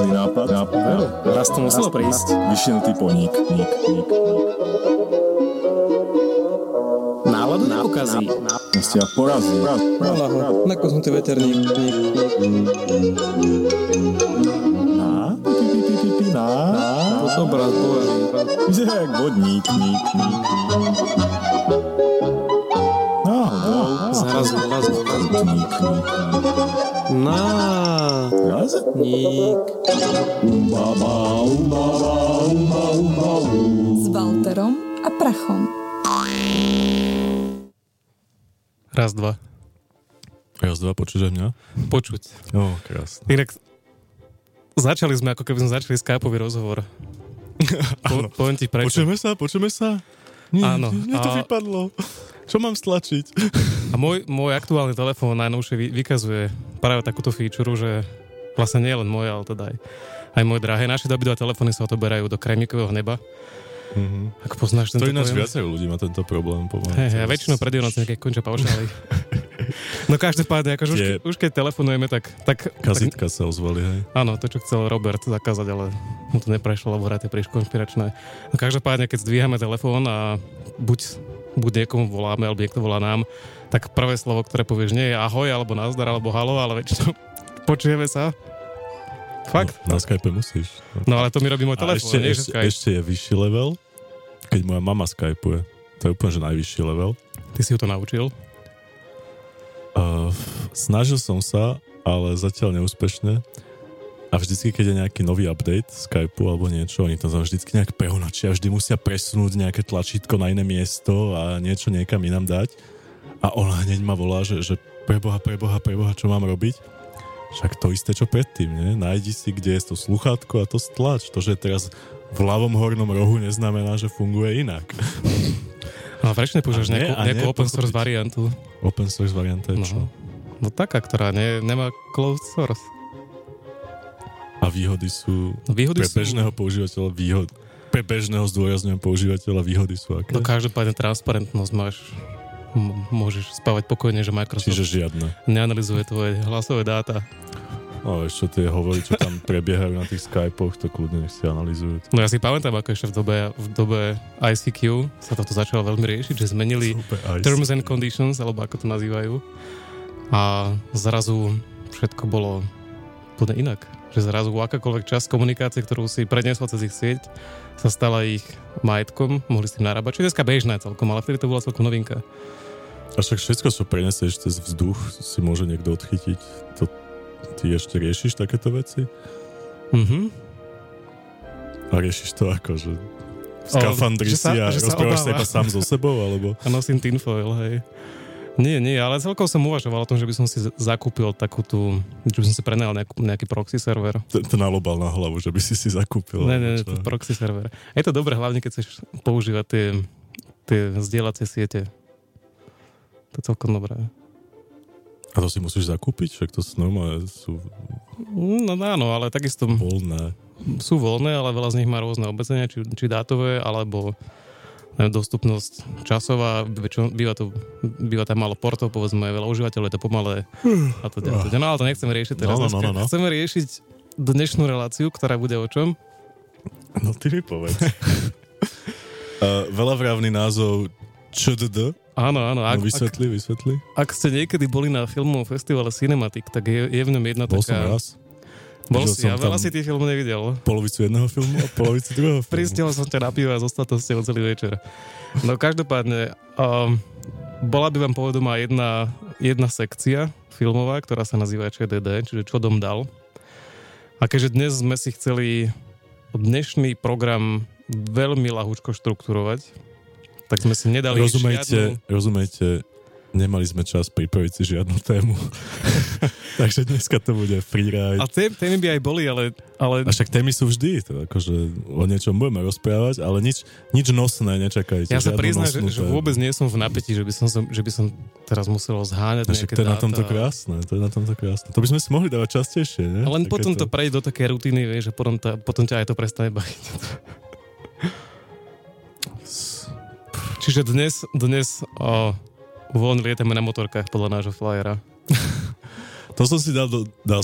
zlý nápad. Raz to muselo prísť. Vyšinutý poník. Náladu neukazí. Mustia porazí. Na kozmutý veterník. To som brat bojaný. Vyzerá jak vodník. Zrazu. Na nik s Walterom a Prachom. Raz, dva. Raz, dva, počuť aj mňa? Počuť. No, krásne. Inak začali sme, ako keby sme začali Skypeový rozhovor. Áno. Poviem ti prečo. Počujeme sa? Nie, áno. Mne to vypadlo. Čo mám stlačiť? A môj aktuálny telefón najnovšie vykazuje práve takúto feature, že vlastne nie len môj, ale teda aj môj drahé. Naši obidva telefóny sa odoberajú do krémikového neba. Mm-hmm. Ako poznáš tento problém? To ináč viacej ľudí má tento problém. Hej, ja väčšinou pred Vianocami, keď končia paušály. No každopádne, akože už keď telefonujeme, tak... Kazitka sa ozvali, hej? Áno, to, čo chcel Robert zakázať, ale mu to neprešlo, lebo hráte príliš konšpiračné. No každopádne, keď zdvíhame telefón a buď niekomu voláme, alebo niekto volá nám, tak prvé slovo, ktoré povieš, nie je ahoj, alebo nazdar, alebo halo, ale väčšinou počujeme sa. Fakt? No, na Skype musíš. No ale to mi robí môj telefón, nie je Skype. Ešte je vyšší level, keď moja mama skypuje. To je úplne, že najvyšší level. Ty si ju to naučil? Snažil som sa, ale zatiaľ neúspešne. A vždycky, keď je nejaký nový update Skypeu alebo niečo, oni tam vždycky nejak prehonačia, vždy musia presunúť nejaké tlačítko na iné miesto a niečo niekam inám dať. A ona hneď ma volá, že preboha, čo mám robiť? Však to isté, čo predtým, nie? Nájdi si, kde je to sluchátko a to stlač. To, že teraz v ľavom hornom rohu, neznamená, že funguje inak. Ale prečo nepoužívaš nejakú open source variantu? Open source varianta je čo? No taká, ktorá nemá closed source. A výhody pre bežného používateľa pre bežného zdôrazňujem používateľa výhody sú aké? No každopádne transparentnosť máš. Môžeš spávať pokojne, že Microsoft neanalyzuje tvoje hlasové dáta. No ešte tie hovory, čo tam prebiehajú na tých Skype-och, to kľudne nech si analyzujú. No ja si pamätám, ako ešte v dobe ICQ sa toto začalo veľmi riešiť, že zmenili terms and conditions, alebo ako to nazývajú. A zrazu všetko bolo úplne inak. Že zrazu akákoľvek časť komunikácie, ktorú si prednesla cez ich sieť, sa stala ich majetkom, mohli s tým narábať. Čo je dneska bežné celkom, ale vtedy to bola celkom novinka. A však všetko, čo prenesieš cez vzduch, si môže niekto odchytiť. Ty ešte riešiš takéto veci? Mhm. A riešiš to ako, že v skafandri si a rozprávaš sa iba sám so sebou, alebo... A nosím tinfoil, hej. Nie, ale celkom som uvažoval o tom, že by som si zakúpil takú tú... Že by som si prenajal nejaký proxy server. To nalobal na hlavu, že by si zakúpil. Nie, to proxy server. Je to dobré, hlavne keď chceš používať tie zdieľacie siete. To je celkom dobré. A to si musíš zakúpiť? Však to normálne sú... No áno, ale takisto... Voľné. Sú voľné, ale veľa z nich má rôzne obmedzenia, či dátové, alebo... dostupnosť časová, býva tam malo portov, povedzme, veľa užívateľov, je to pomalé a to ďalej. No ale to nechceme riešiť teraz. No. Chceme riešiť dnešnú reláciu, ktorá bude o čom? No ty mi povedz. Veľavrávny názov ČDD. Áno. No, vysvetli. Ak ste niekedy boli na filmovom festivale Cinematic, tak je v ňom jedna taká... Bol som raz. Bol si, ja veľa si tých filmov nevidel. Polovicu jedného filmu a polovicu druhého filmu. Pristihol som ťa na pivo a zostal to ste o celý večer. No každopádne, bola by vám povedomá jedna sekcia filmová, ktorá sa nazýva ČDD, čiže Čo dom dal. A keďže dnes sme si chceli dnešný program veľmi ľahúčko štrukturovať, tak sme si nedali Rozumejte, nemali sme čas pripraviť si žiadnu tému. Takže dneska to bude Freeride. A témy by aj boli, ale... A však témy sú vždy. To akože o niečom budeme rozprávať, ale nič nosné nečakajte. Ja sa priznám, že vôbec nie som v napätí, že by som teraz musel zháňať nejaké dáta. To je na tomto krásne. To by sme si mohli dávať častejšie, ne? A len také potom to prejde do takej rutiny, vieš, že potom ťa aj to prestane baviť. Čiže dnes uvoľnili, lietame na motorkách podľa nášho flyera. To som si dal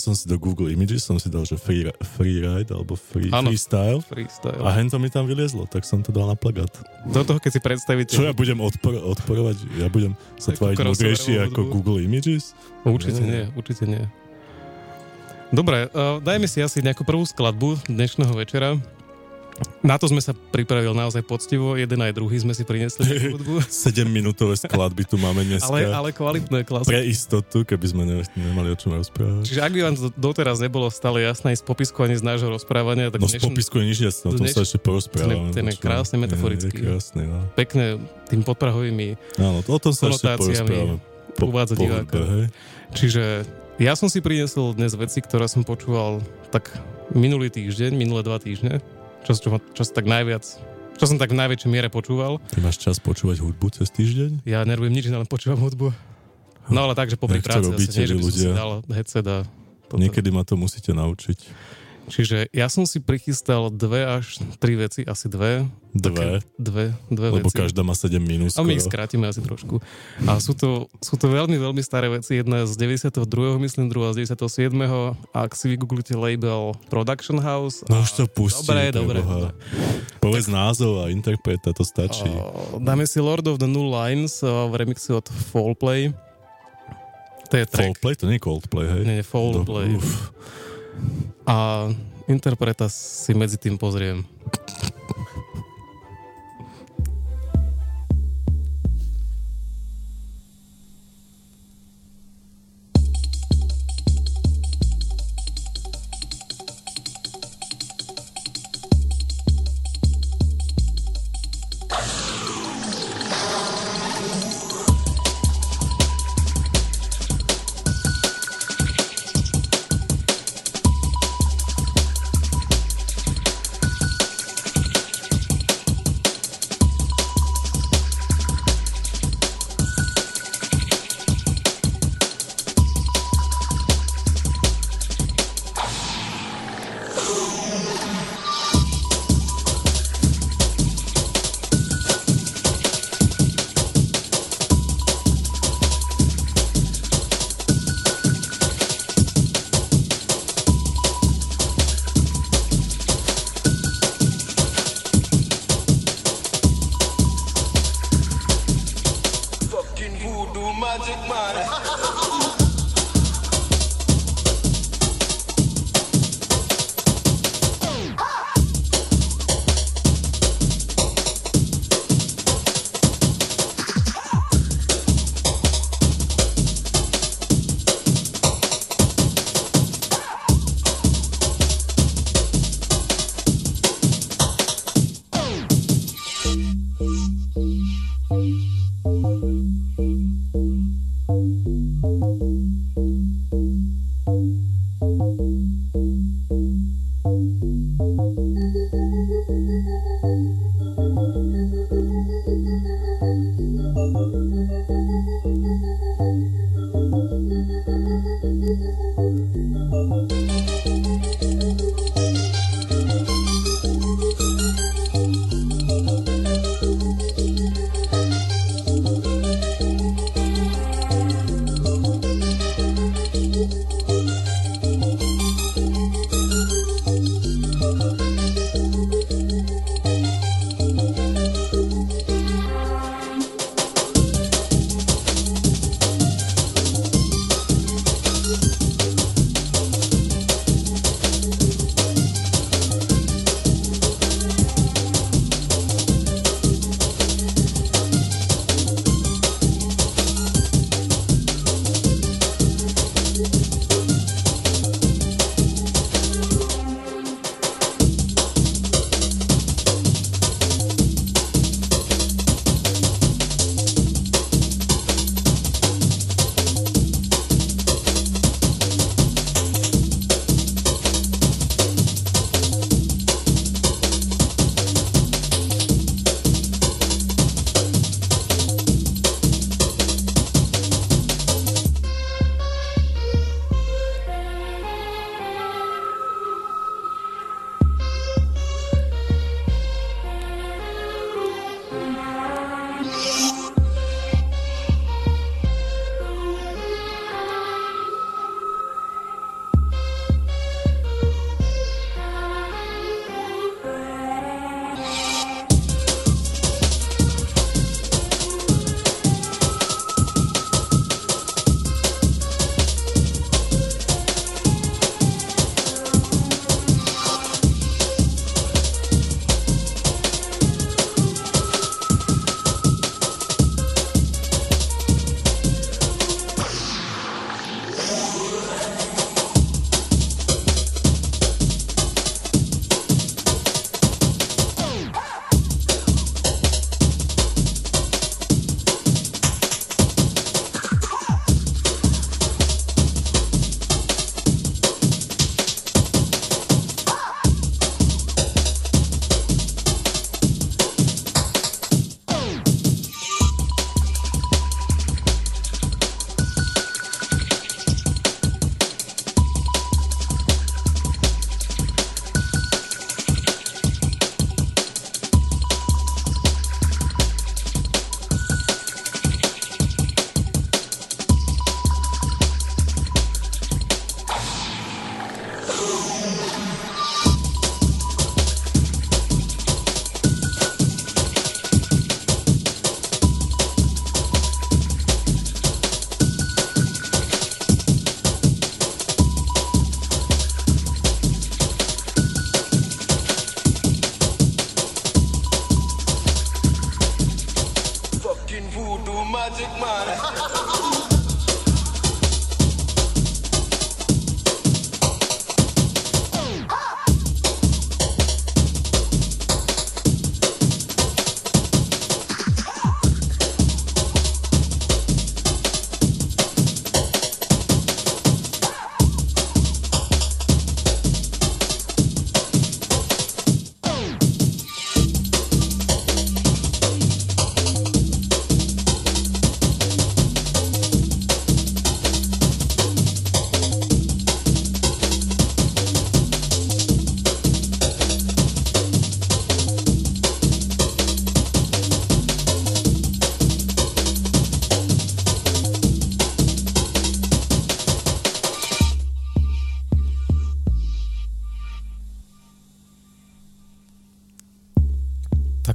som si do Google Images, som si dal, že Freeride alebo Freestyle. A hen to mi tam vyliezlo, tak som to dal na plagát. Do toho, keď si predstavíte... Čo ja budem odporovať? Ja budem sa tváriť modrejšie ako Google Images? Určite nie. Dobre, dajme si asi nejakú prvú skladbu dnešného večera. Na to sme sa pripravili naozaj poctivo, jeden aj druhý sme si priniesli hudbu. 7-minútové skladby tu máme dneska. Ale kvalitné klasiky. Pre istotu, keby sme nemali o čom rozprávať. Čiže ak by vám doteraz nebolo stále jasné z popisku ani z nášho rozprávania, tak z popisku je nič jasné, o tom sa ešte porozprávame. Ten je krásne metaforický. Je krásne. Pekne tým podprahovými konotáciami uvádza diváka. Čiže ja som si priniesol dnes veci, ktoré som počúval tak minulé dva týždne. Čo som tak v najväčšej miere počúval. Ty máš čas počúvať hudbu cez týždeň? Ja nerobím nič, len počúvam hudbu. No ale tak, že popri práci asi nie, že by som si dal headset a... Niekedy ma to musíte naučiť. Čiže ja som si prichystal 2 až 3 veci, asi 2. Dve lebo veci. Každá má 7 minút. A my ich skrátime asi trošku. A sú to veľmi, veľmi staré veci. Jedna z 92. myslím, druhá z 97. A ak si vygooglite label Production House... No už to pustí. Dobre. Povedz názov a interpreta, to stačí. Dáme si Lord of the New Lines v remixi od Fallplay. To je track. Fallplay? To nie je Coldplay, hej? Nie, Fallplay. A interpreta si medzi tým pozriem.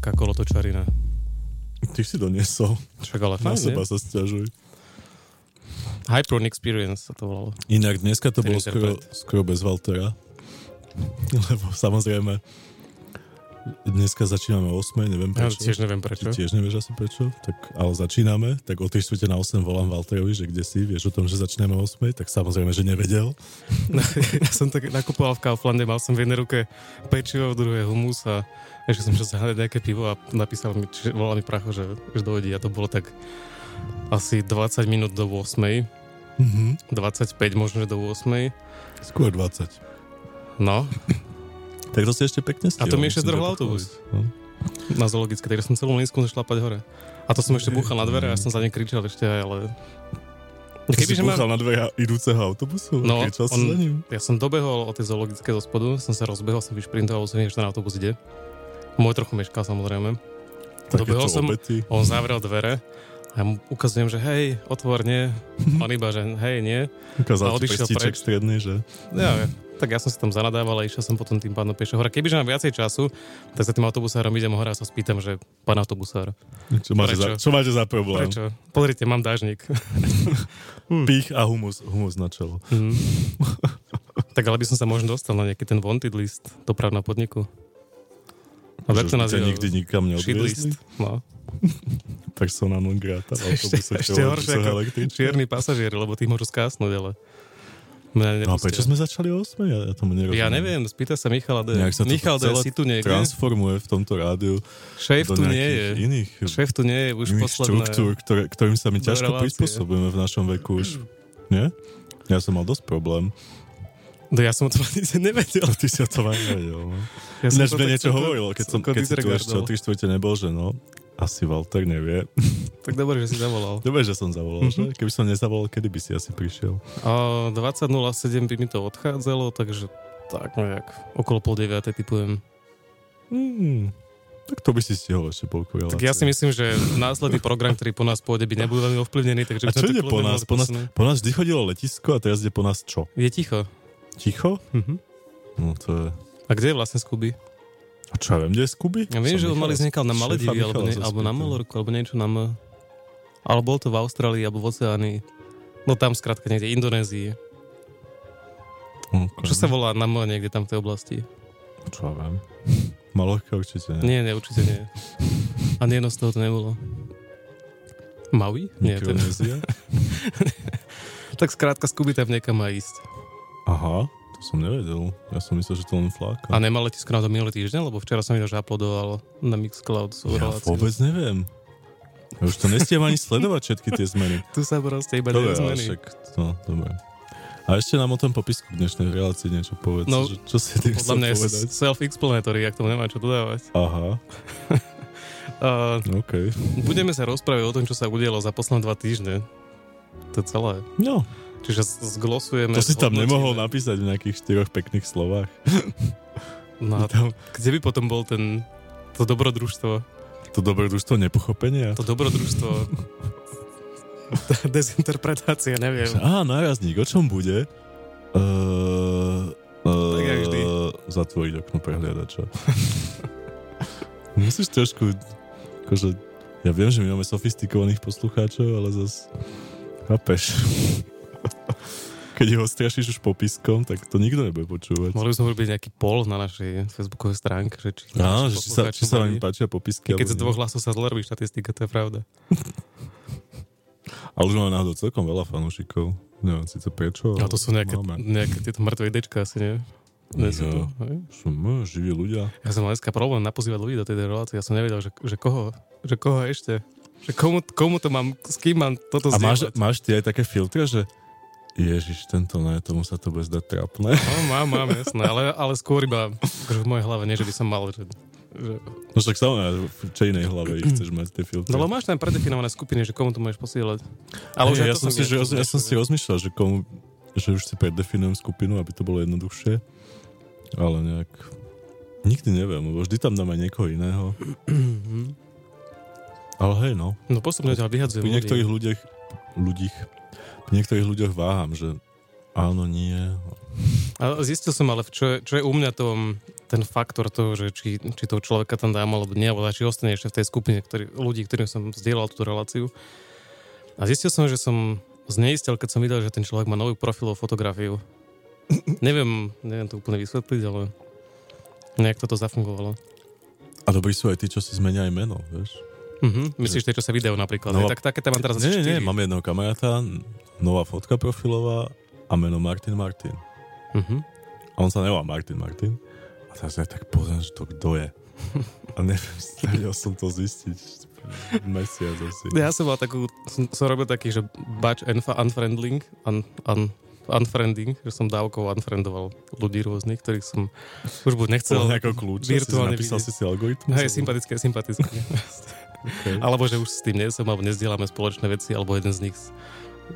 taká kolotočarina. Ty si doniesol. Však ale fajn, na seba sa sťažuj. Hyperloop Experience sa to volalo. Inak dneska to bolo skoro bez Waltera. Lebo samozrejme dneska začíname o 8, neviem prečo. Ja tiež neviem prečo. Tiež nevieš asi prečo. Tak, ale začíname, tak o 3:15 na 8 volám Walterovi, že kde si, vieš o tom, že začneme o 8, tak samozrejme, že nevedel. Ja som tak nakupoval v Kauflande, mal som v jednej ruke pečivo, v druhej humus a ešte som čas hľadať nejaké pivo a napísal mi, volal mi Pracho, že už dohodí a to bolo tak asi 20 minút do 8. Mm-hmm. 25 možno do 8. Skôr 20. No. Tak to si ešte pekne stihol. A to mi ešte zdrhol autobus. No. Na zoologické, takže som celú línsku nešlapať hore. A to som ešte búchal na dvere a som za ne kričal ešte aj, ale... Keby, si búchal na dvere idúceho autobusu? No, ja som dobehol o tej zoologické zo spodu, som sa rozbehol, som vyšprintoval, som ešte na autobus ide. Môj trochu meškal, samozrejme. Dobehol som, on zavrel dvere a ja mu ukazujem, že hej, otvor, nie. On iba, že hej, nie. Ukázal ti pestíček stredný, že? Ja, tak ja som si tam zanadával a išiel som potom tým pánom pešo hore. Kebyže mám viacej času, tak sa tým autobusárom idem hore a sa spýtam, že pán autobusár. Čo máte za problém? Prečo? Pozrite, mám dážnik. Pích a humus na čelo. Tak ale by som sa možno dostal na nejaký ten wanted list doprav na podniku. A že by ťa nikdy nikam neodviezli? No. Tak som na non grata v autobuse. Ešte horšie ako čierny pasažier, lebo tých môžu skásnuť, ale... No a prečo sme začali o 8? Ja tomu nerozumiem. Ja neviem, spýta sa Michala D. Nejak sa to Michal celé si tu transformuje v tomto rádiu šéf do nejakých iných štruktúr, ktorým sa my ťažko prispôsobujeme v našom veku už. Nie? Ja som mal dosť problém. No ja som o tom ani nevedel. Ty si o tom ani nevedel. No. Ja som než to niečo hovoril, keď si tu ešte o 3/4 nebol, že no, asi Walter nevie. Tak dobre, že si zavolal. Dobre, že som zavolal, že? Keby som nezavolal, kedy by si asi prišiel? 20:07 by mi to odchádzalo, takže tak nejak okolo 8:30 typujem. Tak to by si stihol ešte polku relácie. Tak ja si myslím, že následný program, ktorý po nás pôjde, by nebude veľmi ovplyvnený. Takže a čo ide po nás? Po nás vždy chodilo letisko a teraz ide po nás čo? Je ticho. Ticho? Mhm. No to je... A kde je vlastne Scooby? A čo ja viem, kde je Scooby? Ja viem, že on mali vznikal na Maledivy, alebo na Malorku, alebo niečo na M. Ale bol to v Austrálii, alebo v Oceánii. No tam skrátka niekde, Indonézii. Okay. Čo sa volá na M niekde tam v tej oblasti? Čo ja viem. Malorka určite nie. Nie, určite nie. A nie, no z toho to nebolo. Maui? Nie, to je... Tak skrátka Scooby tam niekam má ísť. Aha. Som nevedel. Ja som myslel, že to len fláka. A nemal letisko na to minulý týždeň? Lebo včera som videl, že uploadoval na Mixcloud svoju reláciu. Ja vôbec neviem. Ja už to nestiem ani sledovať všetky tie zmeny. Tu sa proste iba nezmeny. Dobre. A ešte nám o tom popisku dnešnej relácii niečo povedz. No, čo si tým chcel povedať? Podľa mňa je self-explanatory, ak tomu nemá čo dodávať. Aha. Okay. Budeme sa rozprávať o tom, čo sa udialo za posledné 2 týždne. To je celé. No. Čiže zglosujeme... To si tam nemohol napísať v nejakých 4 pekných slovách. No tam... Kde by potom bol to dobrodružstvo? To dobrodružstvo nepochopenia? To dobrodružstvo... Dezinterpretácia, neviem. Á, nárazník, o čom bude? Tak jak vždy. Zatvoriť okno prehliadača. Musíš trošku... Akože, ja viem, že my máme sofistikovaných poslucháčov, ale zase... Chápeš... Keď ho strašíš už popiskom, tak to nikto nebude počúvať. Mohli by sme urobiť nejaký poll na našej Facebookovej stránke, že či sa vám páčia popisky. Keď z 2 hlasov sa zlerobí štatistika, to je pravda. Ale už máme náhodou celkom veľa fanúšikov. Neviem síce prečo. A to sú nejaké tieto mŕtve idečka asi, nie? Ja, sú živí ľudia. Ja som mal dneska problém napozývať ľudí do tejto relácie. Ja som nevedel, že koho ešte. Že komu to mám, s kým mám toto zdieľať. A máš ty aj také filtre, že Ježiš, tento ne, tomu sa to bude zdať trapné. No, mám, jasné, ale skôr iba v mojej hlave, nie, že by som mal... No však sa ono, v čej inej hlave chceš mať tie filtre. No ale máš tam predefinované skupiny, že komu to môžeš posielať. Ale už ja som si rozmýšľal, že komu, že už si predefinujem skupinu, aby to bolo jednoduchšie, ale nejak... Nikdy neviem, lebo vždy tam dáme niekoho iného. Ale hej, no. No postupne ťa vyhadzujem ľudí. Pri niektorých ľuďoch váham, že áno, nie. Ale zistil som, ale čo je u mňa to ten faktor toho, že či toho človeka tam dám alebo nie, alebo či ostane ešte v tej skupine ľudí, ktorým som zdieľal túto reláciu. A zistil som, že som zneistil, keď som videl, že ten človek má novú profilovú fotografiu. neviem to úplne vysvetliť, ale nejak toto zafungovalo. A dobrý sú aj tí, čo si zmenia meno, vieš? Mhm, myslíš, že... tie, čo sa vydajú napríklad. No, také tam mám teraz asi 4. Nie, mám jedného kamaráta, nová fotka profilová a meno Martin. Mhm. A on sa nevolá Martin. A teraz aj tak pozriem, že to kto je. A neviem, staviel som to zistiť mesiac asi. Ja som mal som robil taký, že batch unfriending, že som dávkou unfriendoval ľudí rôznych, ktorých som už buď nechcel virtuálne vidieť. Napísal si algoritmus? Hej, sympatické. Okay. Alebo že už s tým nie som, alebo nezdielame spoločné veci, alebo jeden z nich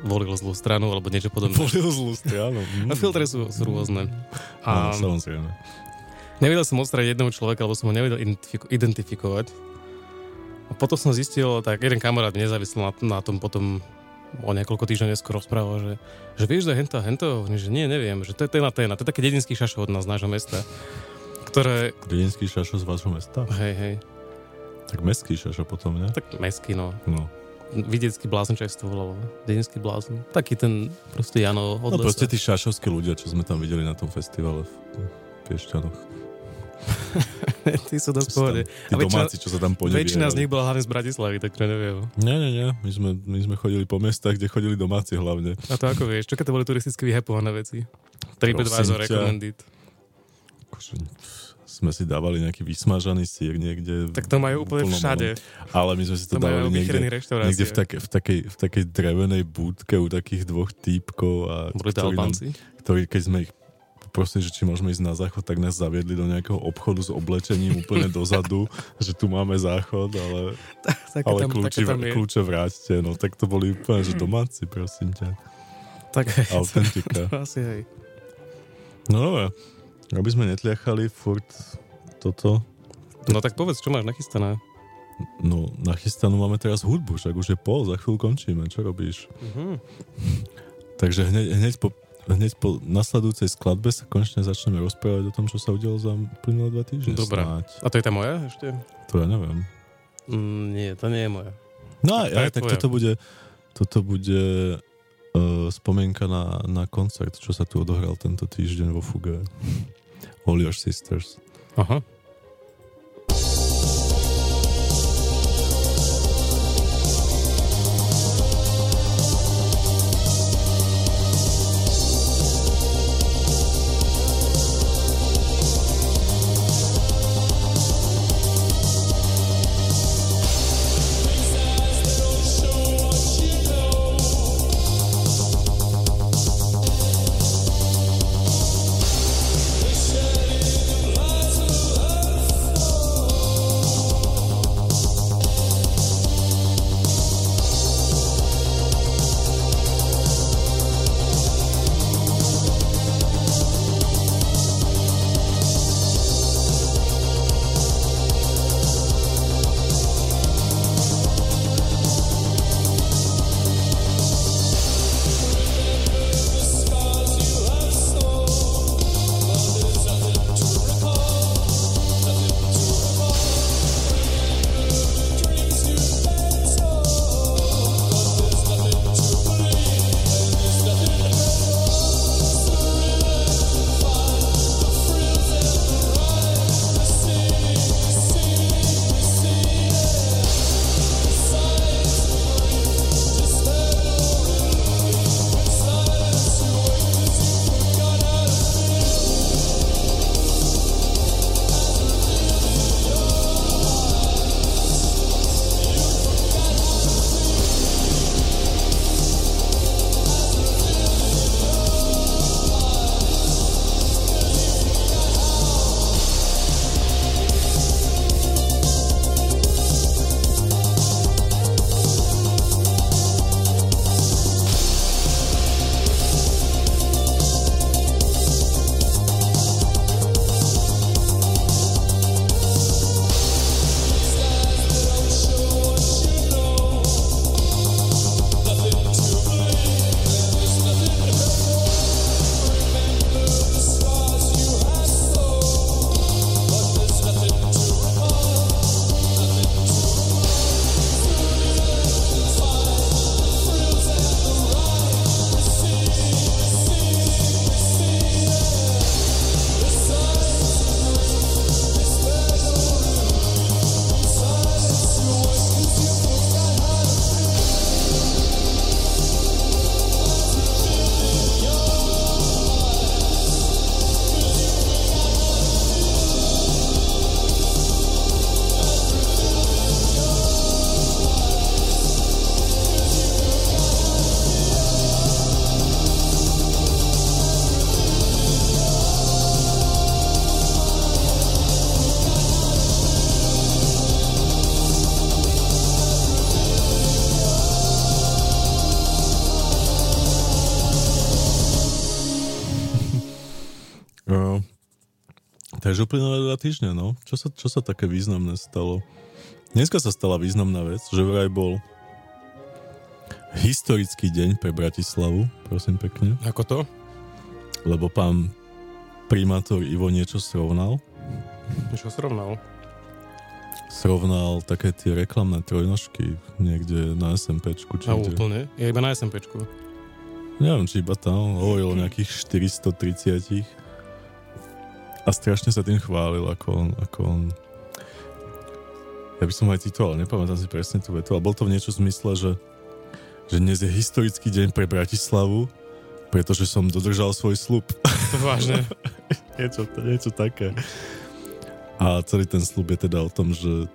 volil zlú stranu, alebo niečo podobné. Volil zlú stranu. A filtre sú rôzne. Samozrejme. Nevedel som odstrániť jedného človeka, alebo som ho nevedel identifikovať. A potom som zistil, tak jeden kamarát nezávisl na tom potom o niekoľko týždňov neskôr rozprával, že vieš, že hento, že nie, neviem, že to je téna. To je také dedinský šašo od nás, nášho mesta, ktoré... Dedinský šašo z vášho mesta? Hej. Tak mestský šašo potom, ne? Tak mestský, no. Vidiecký blázon často volalo. Dedinský blázon. Taký ten proste Jano od lesa. No proste tí šašovskí ľudia, čo sme tam videli na tom festivale v Piešťanoch. Tí sú dosť pohode. Tí domáci, čo sa tam ponevierajú. Väčšina z nich bola hlavne z Bratislavy, tak to neviem. Nie. My sme chodili po mestách, kde chodili domáci hlavne. A to ako vieš? Čo keď to boli turisticky vyhapované veci? 3-5-2 recommended. Sme si dávali nejaký vysmažaný sír niekde. Tak to majú úplne všade. Ale my sme si to dávali niekde v takej drevenej búdke u takých dvoch týpkov. A boli to Albánci? Keď sme ich proste, že či môžeme ísť na záchod, tak nás zaviedli do nejakého obchodu s oblečením úplne dozadu, že tu máme záchod, ale kľúče vráťte. No tak to boli úplne, že domáci, prosím ťa. Tak hej. Autentika. To asi hej. No dobre, aby sme netliachali furt toto. No tak povedz, čo máš nachystané? No nachystanú máme teraz hudbu, však už je pol, za chvíľu končíme, čo robíš? Mm-hmm. Takže hneď po nasledujúcej skladbe sa konečne začneme rozprávať o tom, čo sa udialo za plynulé 2 týždne. Dobre. A to je tá moja ešte? To ja neviem. Nie, to nie je moja. No aj, tak toto bude spomienka na koncert, čo sa tu odohral tento týždeň vo Fuge. All Your Sisters. Aha. Takže uplynulé 2 týždne, no. Čo sa také významné stalo? Dneska sa stala významná vec, že vraj bol historický deň pre Bratislavu, prosím pekne. Ako to? Lebo pán primátor Ivo niečo srovnal. Čo srovnal? Srovnal také tie reklamné trojnožky niekde na SNPčku. A úplne? Ja iba na SNPčku. Neviem, či iba tam. Hovoril o nejakých 430. A strašne sa tým chválil, ako on. Ja by som aj citoval, nepamätám si presne tú vetu. A bol to v niečo zmysle, že dnes je historický deň pre Bratislavu, pretože som dodržal svoj sľub. To vážne. niečo také. A celý ten sľub je teda o tom, že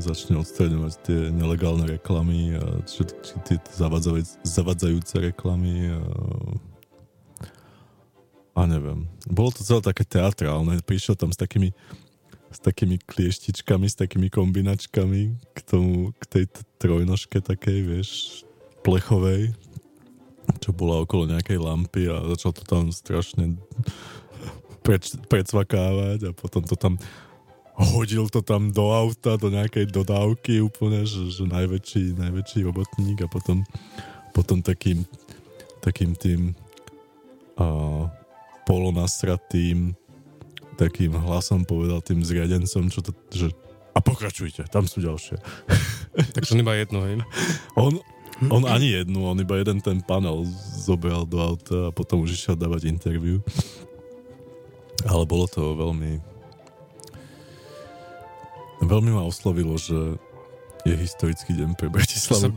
začne odstraňovať tie nelegálne reklamy a tie zavadzajúce reklamy a neviem. Bolo to celé také teatrálne. Prišiel tam s takými klieštičkami, s takými kombinačkami k tej trojnožke takej, vieš, plechovej, čo bola okolo nejakej lampy a začal to tam strašne precvakávať a potom to tam hodil to tam do auta, do nejakej dodávky úplne, že najväčší robotník a potom takým tým polonasratým takým hlasom povedal tým zriadencom, že a pokračujte, tam sú ďalšie. Takže on iba jedno, hej? On ani jednu, on iba jeden ten panel zobral do auta a potom už išiel dávať interview. Ale bolo to veľmi... Veľmi ma oslovilo, že je historický deň pre Bratislavu,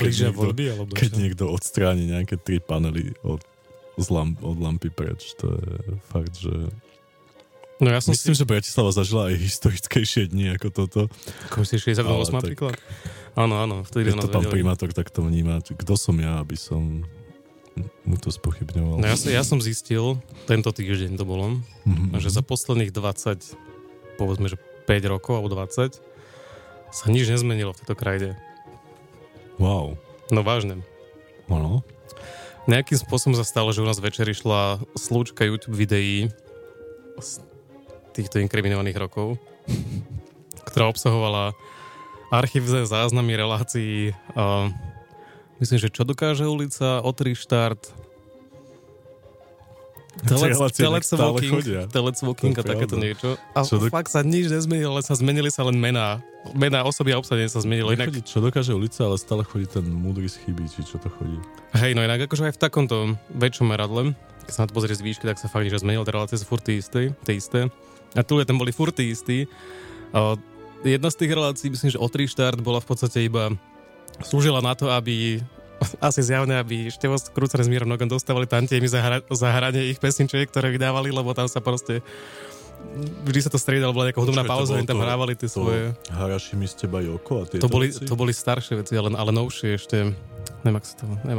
keď niekto odstráni nejaké 3 panely od lampy preč. To je fakt, že... No ja som myslím, že Bratislava zažila aj historickejšie dni ako toto. Ako si 68 napríklad? Áno. Keď to pán primátor takto vníma, kto som ja, aby som mu to spochybňoval. No ja som zistil, tento týždeň to bolo, že za posledných 20, povedzme, že 5 rokov alebo 20, sa nič nezmenilo v tejto krajine. Wow. No vážne. Áno. Nejakým spôsobom sa stalo, že u nás večer išla slúčka YouTube videí z týchto inkriminovaných rokov, ktorá obsahovala archívne záznamy relácií. Myslím, že čo dokáže ulica, Otri štart, Telec Walking a takéto niečo. A fakt sa nič nezmenilo, ale zmenili sa len mená. Mená osoby a obsadenie sa zmenilo. Inak... Čo dokáže ulica, ale stále chodí ten múdry z chyby, či čo to chodí. Hej, no inak akože aj v takomto väčšom meradle, keď sa na to pozrie z výšky, tak sa fakt nič nezmenilo, tie relácie sú furt tie isté. A tu tam boli furt tie istí. Jedna z tých relácií, myslím, že o 3 štart bola v podstate iba slúžila na to, aby asi zjavne, aby Števo Krúcar s Mírom Nogom dostávali tantiemy za hranie ich pesniček, ktoré vydávali, lebo tam sa proste vždy sa to striedalo, bola nejaká hudobná pauza, oni tam hrávali tie svoje... Haraši mi z teba Joko a tieto veci? To boli staršie veci, ale novšie ešte. Neviem,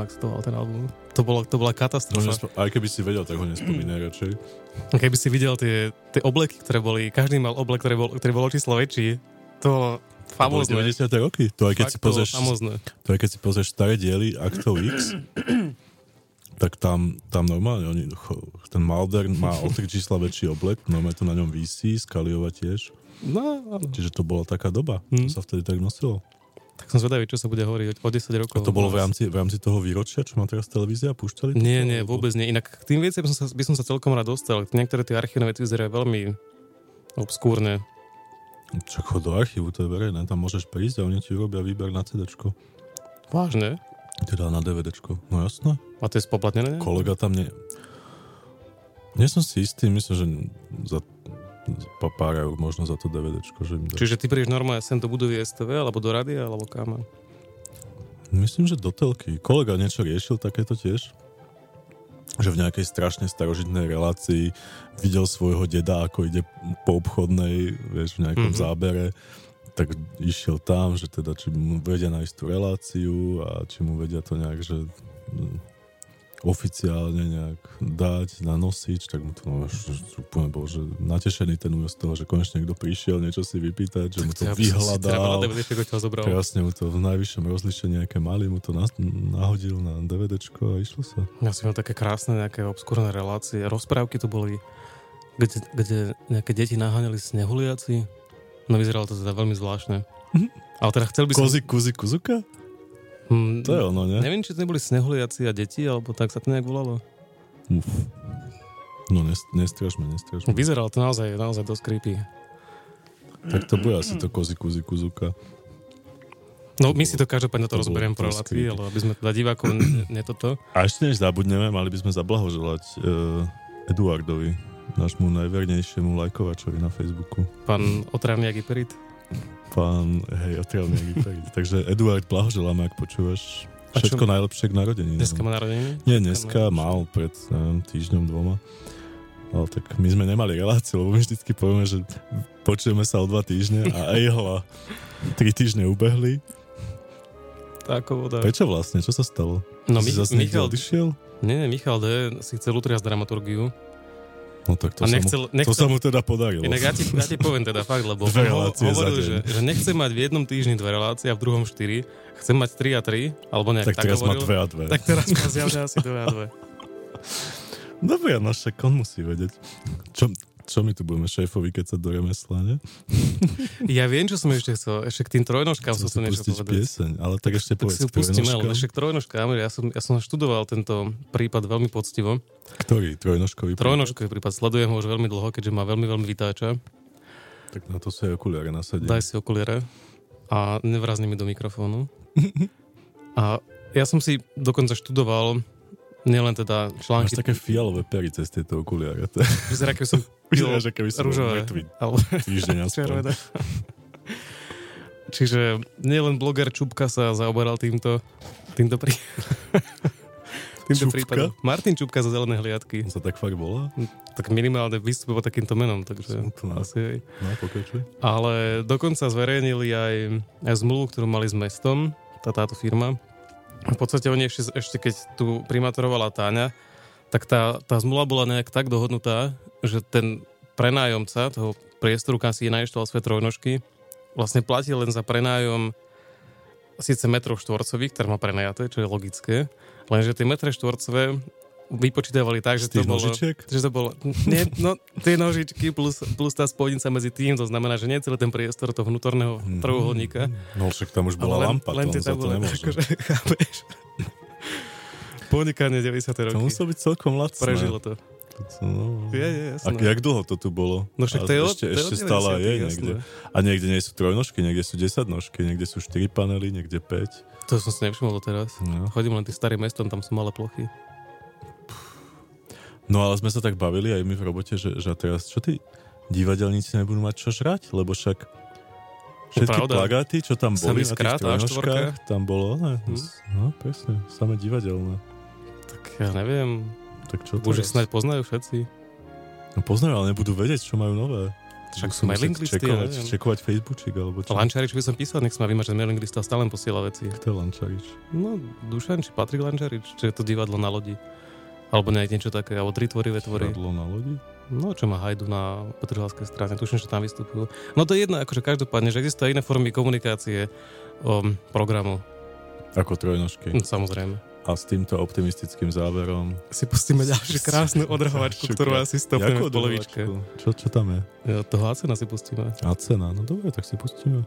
ak sa to volal ten album. To bola katastrofa. Aj keby si vedel, tak ho nespomínaj radšej. Keby si videl tie obleky, ktoré boli... Každý mal oblek, ktorý bol číslo väčší. To... Famozné. To boli 90. roky. To aj keď si pozrieš staré diely Aktov X, tak tam normálne ten Mulder má o 3 čísla väčší oblek, normálne to na ňom visí, Scaliova tiež. No, áno. Čiže to bola taká doba, čo sa vtedy tak nosilo. Tak som zvedavý, čo sa bude hovoriť o 10 rokov. A to bolo v rámci toho výročia, čo má teraz televízia púšťali? Nie, vôbec nie. Inak k tým veciam by som sa celkom rád dostal. Niektoré tie archívne veci vyzerajú veľmi obskúrne. Čo, chod do archívu, to je verejné. Tam môžeš prísť a oni ti urobia výber na CD-čko. Vážne? Teda na DVD-čko. No jasné. A to je spoplatnené? Kolega tam nie... Nie som si istý, myslím, že za pár eur možno za to DVD-čko. Čiže ty prídeš normálne sem do budovy STV, alebo do rádia, alebo kam? Myslím, že do telky. Kolega niečo riešil takéto tiež. Že v nejakej strašne starožitnej relácii videl svojho deda, ako ide po obchodnej, vieš, v nejakom zábere, tak išiel tam, že teda, či mu vedia nájsť tú reláciu a či mu vedia to nejak, že oficiálne nejak dať na nosič, tak mu to úplne bol, že natešený ten újazd z toho, že konečne niekto prišiel niečo si vypýtať, že mu to vyhľadal. Krásne mu to v najvyššom rozlišení, aké mali, mu to nahodil na DVDčko a išlo sa. Ja som mal také krásne nejaké obskúrne relácie. Rozprávky to boli kde nejaké deti naháňali snehuliaci. No vyzeralo to teda veľmi zvláštne. Ale teda chcel by som... Kozy, kuzy, kuzuka? To je ono, ne? Neviem, či to neboli snehuliaci a deti, alebo tak sa to nejak volalo. Uf. No nestriažme. Vyzeralo to naozaj dosť creepy. Tak to bude asi to kozy, kuzy, kuzuka. No, my si to každopádne to rozberiem pro Latvii, ale aby sme teda divákov netoto. A ešte než zabudneme, mali by sme zablahoželať Eduardovi, nášmu najvernejšiemu lajkovačovi na Facebooku. Pán Otrávniak Iperit. Otrávniak Iperit. Takže Eduard, blahoželáme, ak počúvaš. Všetko najlepšie k narodení. Dneska má narodení? Nie, dneska mal pred týždňom, dvoma. Ale tak my sme nemali reláciu, lebo my vždycky povieme, že počujeme sa o 2 týždne a ejhla, 3 týždne ubehli. Prečo vlastne? Čo sa stalo? No, si zase niekde odišiel? Nie, Michal D. si chcel utriasť dramaturgiu. No tak to sa mu teda podarilo. Inak ja ti poviem teda fakt, lebo hovoril, že nechcem mať v jednom týždni 2 relácie a v druhom 4. Chcem mať 3 a 3, alebo nejak tak hovoril. Tak teraz má zjavne asi 2 a 2. Dobre, no však on musí vedieť. Čo my tu budeme šéfovi, keď sa do remesla, ne? Ja viem, čo som ešte chcel. Ešte k tým trojnožkám som sa niečo povedať. Pieseň, ale tak ešte povedz. Tak si ju pustíme, ale ešte k trojnožkám. Ja som študoval tento prípad veľmi poctivo. Ktorý? Trojnožkový prípad? Trojnožkový prípad. Sledujem ho už veľmi dlho, keďže ma veľmi, veľmi vytáča. Tak na to sa aj okuliare nasadí. Daj si okuliare a nevrazni mi do mikrofónu. A ja som si dokonca študoval nielen teda články... Máš také fialové pery cez tieto okuliare. Vyzerá, keby som pil rúžové. Čiže nielen bloger Čupka sa zaoberal týmto prípadom. Martin Čupka za zelené hliadky. On sa tak fakt volá? Tak minimálne vystúpil takýmto menom. Takže asi pokračuj. Ale dokonca zverejnili aj zmluvu, ktorú mali s mestom, táto firma. V podstate oni ešte keď tu primatorovala Táňa, tak tá zmluva bola nejak tak dohodnutá, že ten prenájomca toho priestoru, kam si nainštaloval svoje trojnožky, vlastne platil len za prenájom síce metrov štvorcových, ktoré má prenajaté, čo je logické, lenže tie metre štvorcové vypočítavali tak, že to bolo... Že to bolo... Nie, no, tie nožičky plus tá spojnica medzi tým, to znamená, že nie celý ten priestor toho vnútorného trojuholníka. No však tam už bola lampa, len to nemôže. Akože, chápeš? Podnikanie 90. roky. To muselo byť celkom lacné. Prežilo to. No. Je, jak dlho to tu bolo? No však to je ešte stále je niekde. A niekde nie sú trojnožky, niekde sú 10 nožky, niekde sú 4 panely, niekde 5. To som si nevšimol doteraz. No. Chodím len tým starým mestom, tam sú malé plochy. No ale sme sa tak bavili aj my v robote, že teraz čo tí divadelníci nebudú mať čo žrať? Lebo však všetky plagáty, čo tam boli na tých trojnožkách, tam bolo, ne? No presne, samé divadelné. Tak ja neviem... Tak čo už ich snáď poznajú všetci. No poznajú, ale nebudú vedieť, čo majú nové. Však sú mailing listy, ja neviem. Čekovať Facebookčík, alebo čo. Lančarič by som písal, nech sa ma vymaže z mailing lista, stále len posiela veci. Kto je Lančarič? No, Dušan, či Patrik Lančarič, či je to divadlo na lodi. Alebo niečo také, alebo tri tvorivé tvory. Divadlo na lodi? No, čo má Hajdu na Petržalskej strane, tuším, že tam vystupujú. No to je jedno, akože každopádne, že existuje iné formy komunikácie programu. Ako trojnožky. No, samozrejme. A s týmto optimistickým záverom si pustíme ďalšiu krásnu odrhovačku, ktorú asi stopneme v polovičke. Čo tam je? Ja, toho Acena si pustíme. Acena, no dobre, tak si pustíme.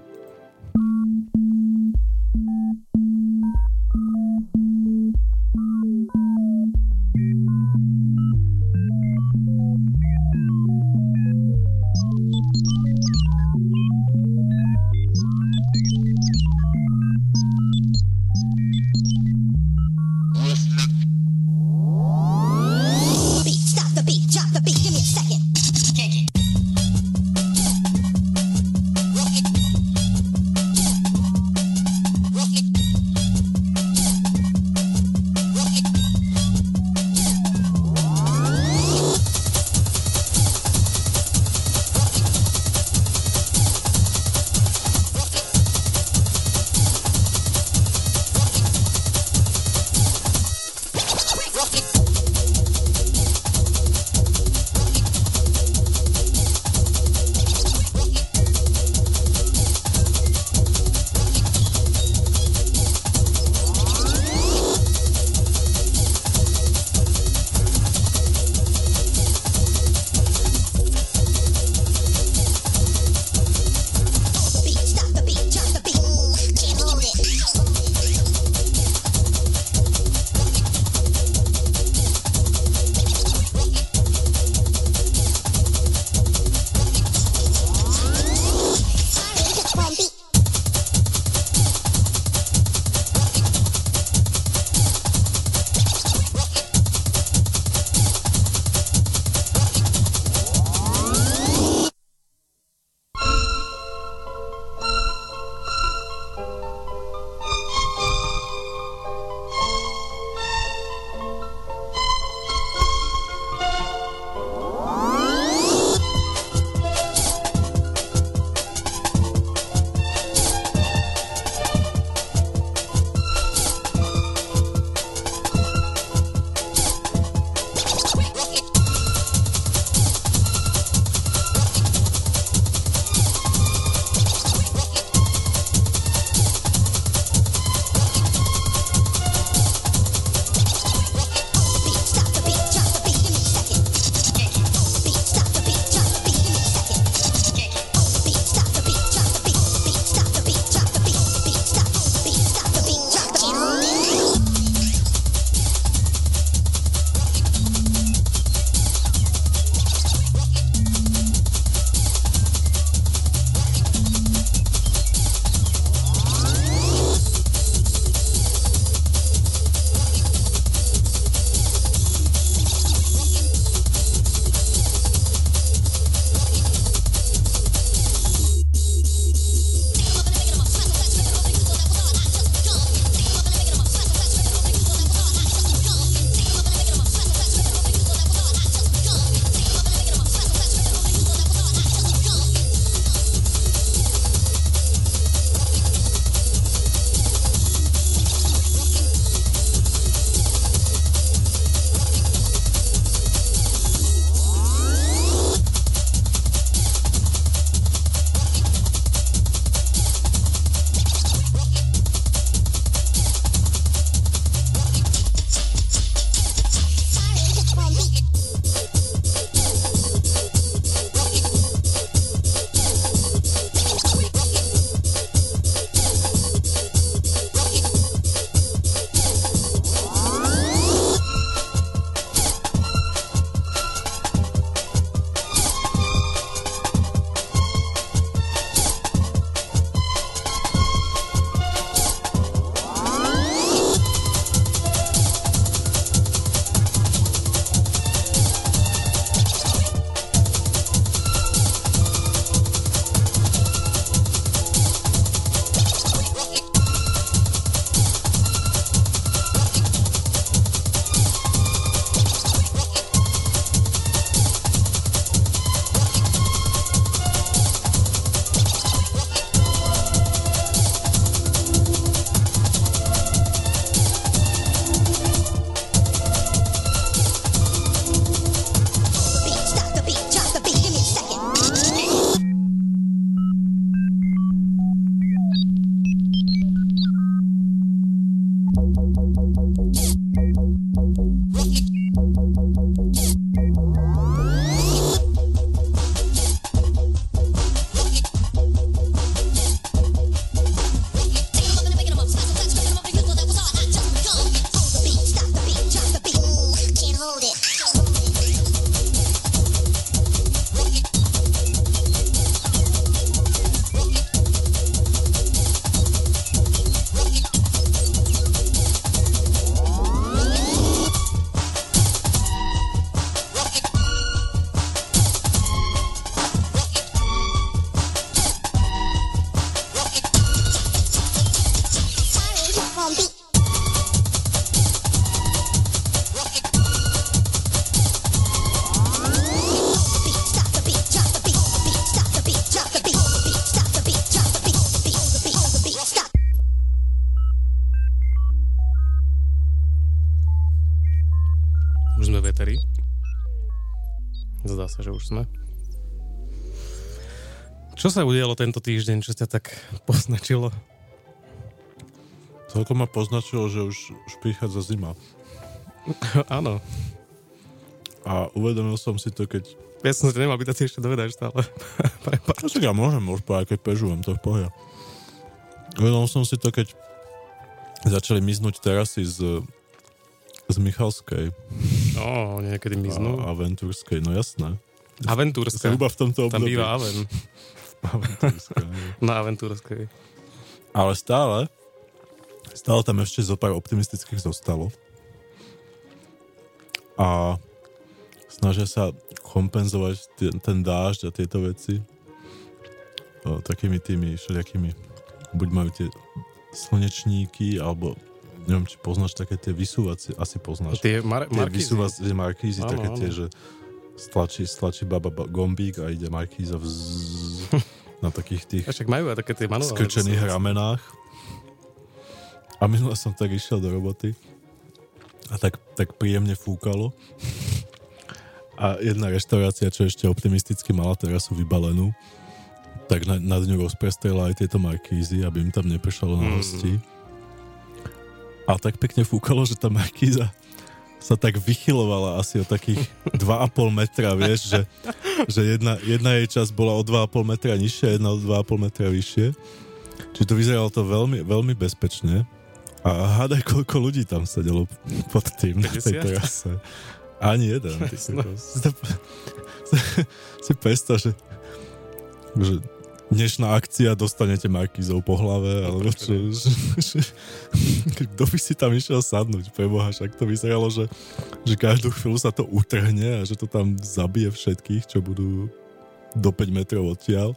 sa, že už sme. Čo sa udialo tento týždeň, čo ťa tak poznačilo? Celkom ma poznačilo, že už prichádza zima. Áno. A uvedomil som si to, keď... Ja som sa nemal byť ešte dovedať stále. Prepáč. Ja môžem povedať, keď pežujem, to v pohľa. Uvedomil som si to, keď začali miznúť terasy z Michalskej. Ó, niekedy miznú. A Ventúrskej, no jasné. Aventúrska. Zhruba v tomto období. Tam býva Aven. Aventúrska. Na Aventúrskej. Ale stále tam ešte zo pár optimistických zostalo. A snažia sa kompenzovať ten dážď a tieto veci takými tými všelijakými, buď majú tie slnečníky, alebo neviem, či poznáš také tie vysúvacie, asi poznáš. Tie markízy, áno, také áno. Tie, že stlačí baba gombík a ide markíza na takých tých majú také tie skrčených ramenách. A minule som tak išiel do roboty a tak príjemne fúkalo. A jedna reštaurácia, čo ešte optimisticky mala terasu vybalenú, tak nad ňou rozprestrela aj tieto markízy, aby im tam nepršalo na hostí. A tak pekne fúkalo, že tá markíza sa tak vychylovala asi o takých 2,5 metra, vieš, že jedna jej časť bola o 2,5 metra nižšia, jedna o 2,5 metra vyššie. Čiže to vyzeralo to veľmi, veľmi bezpečne. A hádaj, koľko ľudí tam sedelo pod tým 50? Na tej terase. Ani jeden. Ty si, no. si predstav, že dnešná akcia dostanete markízov po hlave, alebo čo, kto by si tam išiel sadnúť, preboha, však to vyzeralo, že každú chvíľu sa to utrhne a že to tam zabije všetkých, čo budú do 5 metrov odtiaľ.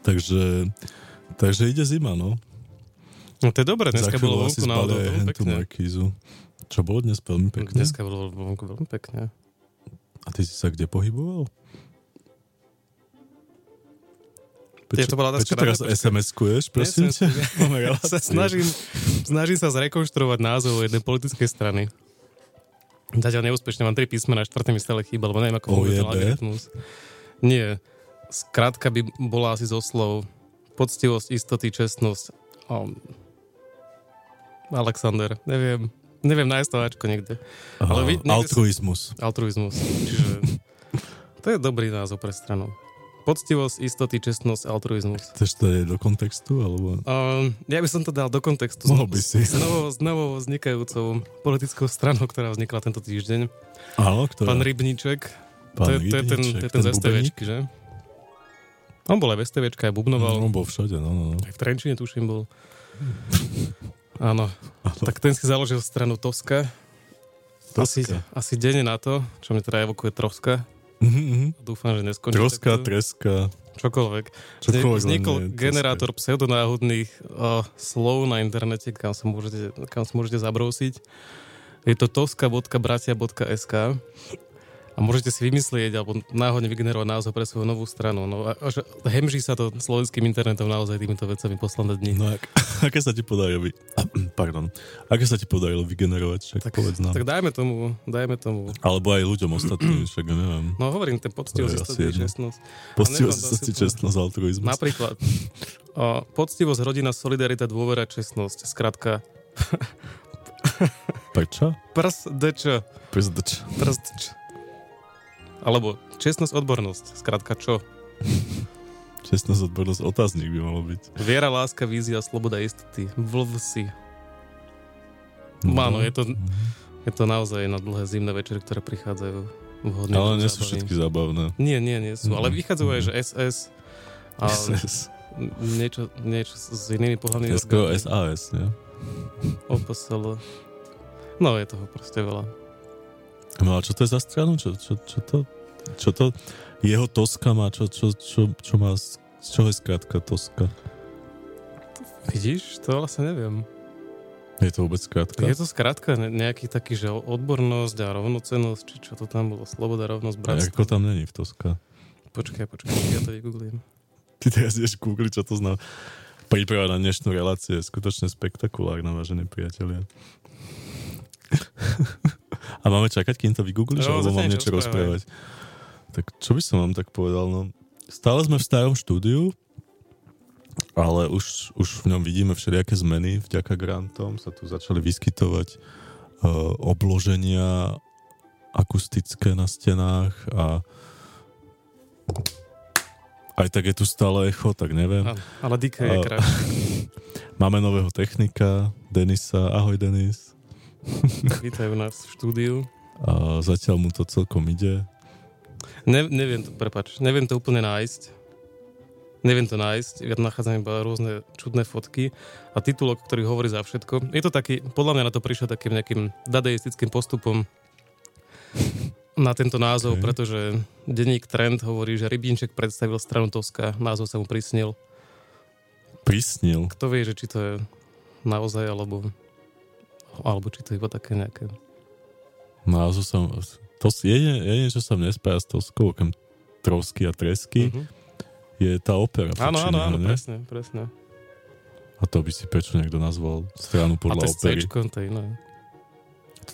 Takže ide zima, no. No to je dobré, dneska bolo vonku náhodou veľmi pekne. Čo bolo dnes veľmi pekne? Dneska bolo vonku veľmi pekne. A ty si sa kde pohyboval? Prečo teraz SMS-kuješ, prosím ťa? Snažím sa zrekonštruovať názov jednej politickej strany. Zatiaľ neúspešne, mám 3 písmena, 4. mi stále chýba, lebo neviem, ako bude ten algoritmus. Nie, skrátka by bola asi zo slov poctivosť, istoty, čestnosť. Alexander, neviem nájsť to ačko niekde. Ale altruizmus. Altruizmus, čiže to je dobrý názov pre stranu. Poctivosť, istoty, čestnosť, altruizmus. Chceš to je do kontextu, alebo? Ja by som to dal do kontextu. Mohol by si. S novou vznikajúcou politickou stranou, ktorá vznikla tento týždeň. Áno, ktorá? Pán Rybníček. To je ten z STVčky, že? On bol aj v STVčke, aj bubnoval. On bol všade, no. Aj v Trenčíne, tuším, bol. Áno. Tak ten si založil stranu Toska. Asi denne na to, čo mi teda evokuje Troska. Mm-hmm. Dúfam, že neskončí. Troska, takto. Treska. Čokoľvek. Vznikol generátor pseudonáhodných slov na internete, kam sa môžete zabrousiť. Je to toska.bratia.sk a môžete si vymyslieť alebo náhodne vygenerovať názov pre svoju novú stranu. No a hemží sa to slovenským internetom naozaj týmito vecami posledné dni. No aké sa ti podarilo vygenerovať, však tak, povedz nám. Tak dajme tomu. Alebo aj ľuďom ostatným, však neviem. No hovorím, ten poctivosť, istoty, čestnosť. Poctivosť, istoty, čestnosť, altruizmus. Napríklad, poctivosť, rodina, solidarita, dôvera, čestnosť. Skrátka... Prča? Prs dč. Alebo čestnosť, odbornosť. Skrátka čo? Čestnosť, odbornosť, otáznik by malo byť. Viera, láska, vízia, sloboda, istoty. Vlvsi. Áno, je to naozaj na dlhé zimné večery, ktoré prichádzajú vhodné. Ale nie sú všetky zábavné. Nie sú. Ale vychádzajú aj, že SS. Niečo s inými pohľadnými. Skoro SAS, nie? Opasalo. No, je toho proste veľa. No a čo to je za stranu? Čo to? Jeho Toska má? Čo má? Z čoho je skrátka Toska? Vidíš? To vlastne neviem. Je to vôbec skrátka? Je to skrátka nejaký taký, že odbornosť a rovnocennosť, či čo to tam bolo? Sloboda, rovnosť, bratstvo. Ako tam není v Toska? Počkaj, ja to vygooglím. Ty teraz ideš googliť, čo to znamená. Príprava na dnešnú reláciu je skutočne spektakulárna, vážení priatelia. A máme čakať, kým to vygoogliš, alebo mám niečo rozprávať. Tak čo by som vám tak povedal? No, stále sme v starom štúdiu, ale už v ňom vidíme všelijaké zmeny. Vďaka grantom sa tu začali vyskytovať obloženia akustické na stenách a aj tak je tu stále echo, tak neviem. Ale dike je krát. Máme nového technika, Denisa. Ahoj, Denis. Vítaj u nás v štúdiu. A zatiaľ mu to celkom ide. Neviem to úplne nájsť. Ja nachádzam iba rôzne čudné fotky a titulok, ktorý hovorí za všetko. Je to taký, podľa mňa na to prišiel takým nejakým dadaistickým postupom na tento názov, pretože denník Trend hovorí, že Rybínček predstavil stranu Toska, názov sa mu prisnil. Prisnil? Kto vie, že či to je naozaj, alebo či to je iba také nejaké... Názov sa... To je niečo, čo sa nespája s Toskou, okrem Trosky a Tresky. Mm-hmm. Je tá opera. Áno, presne. A to by si prečo niekto nazval stranu podľa opery. A to je s C-čkom, to je iné.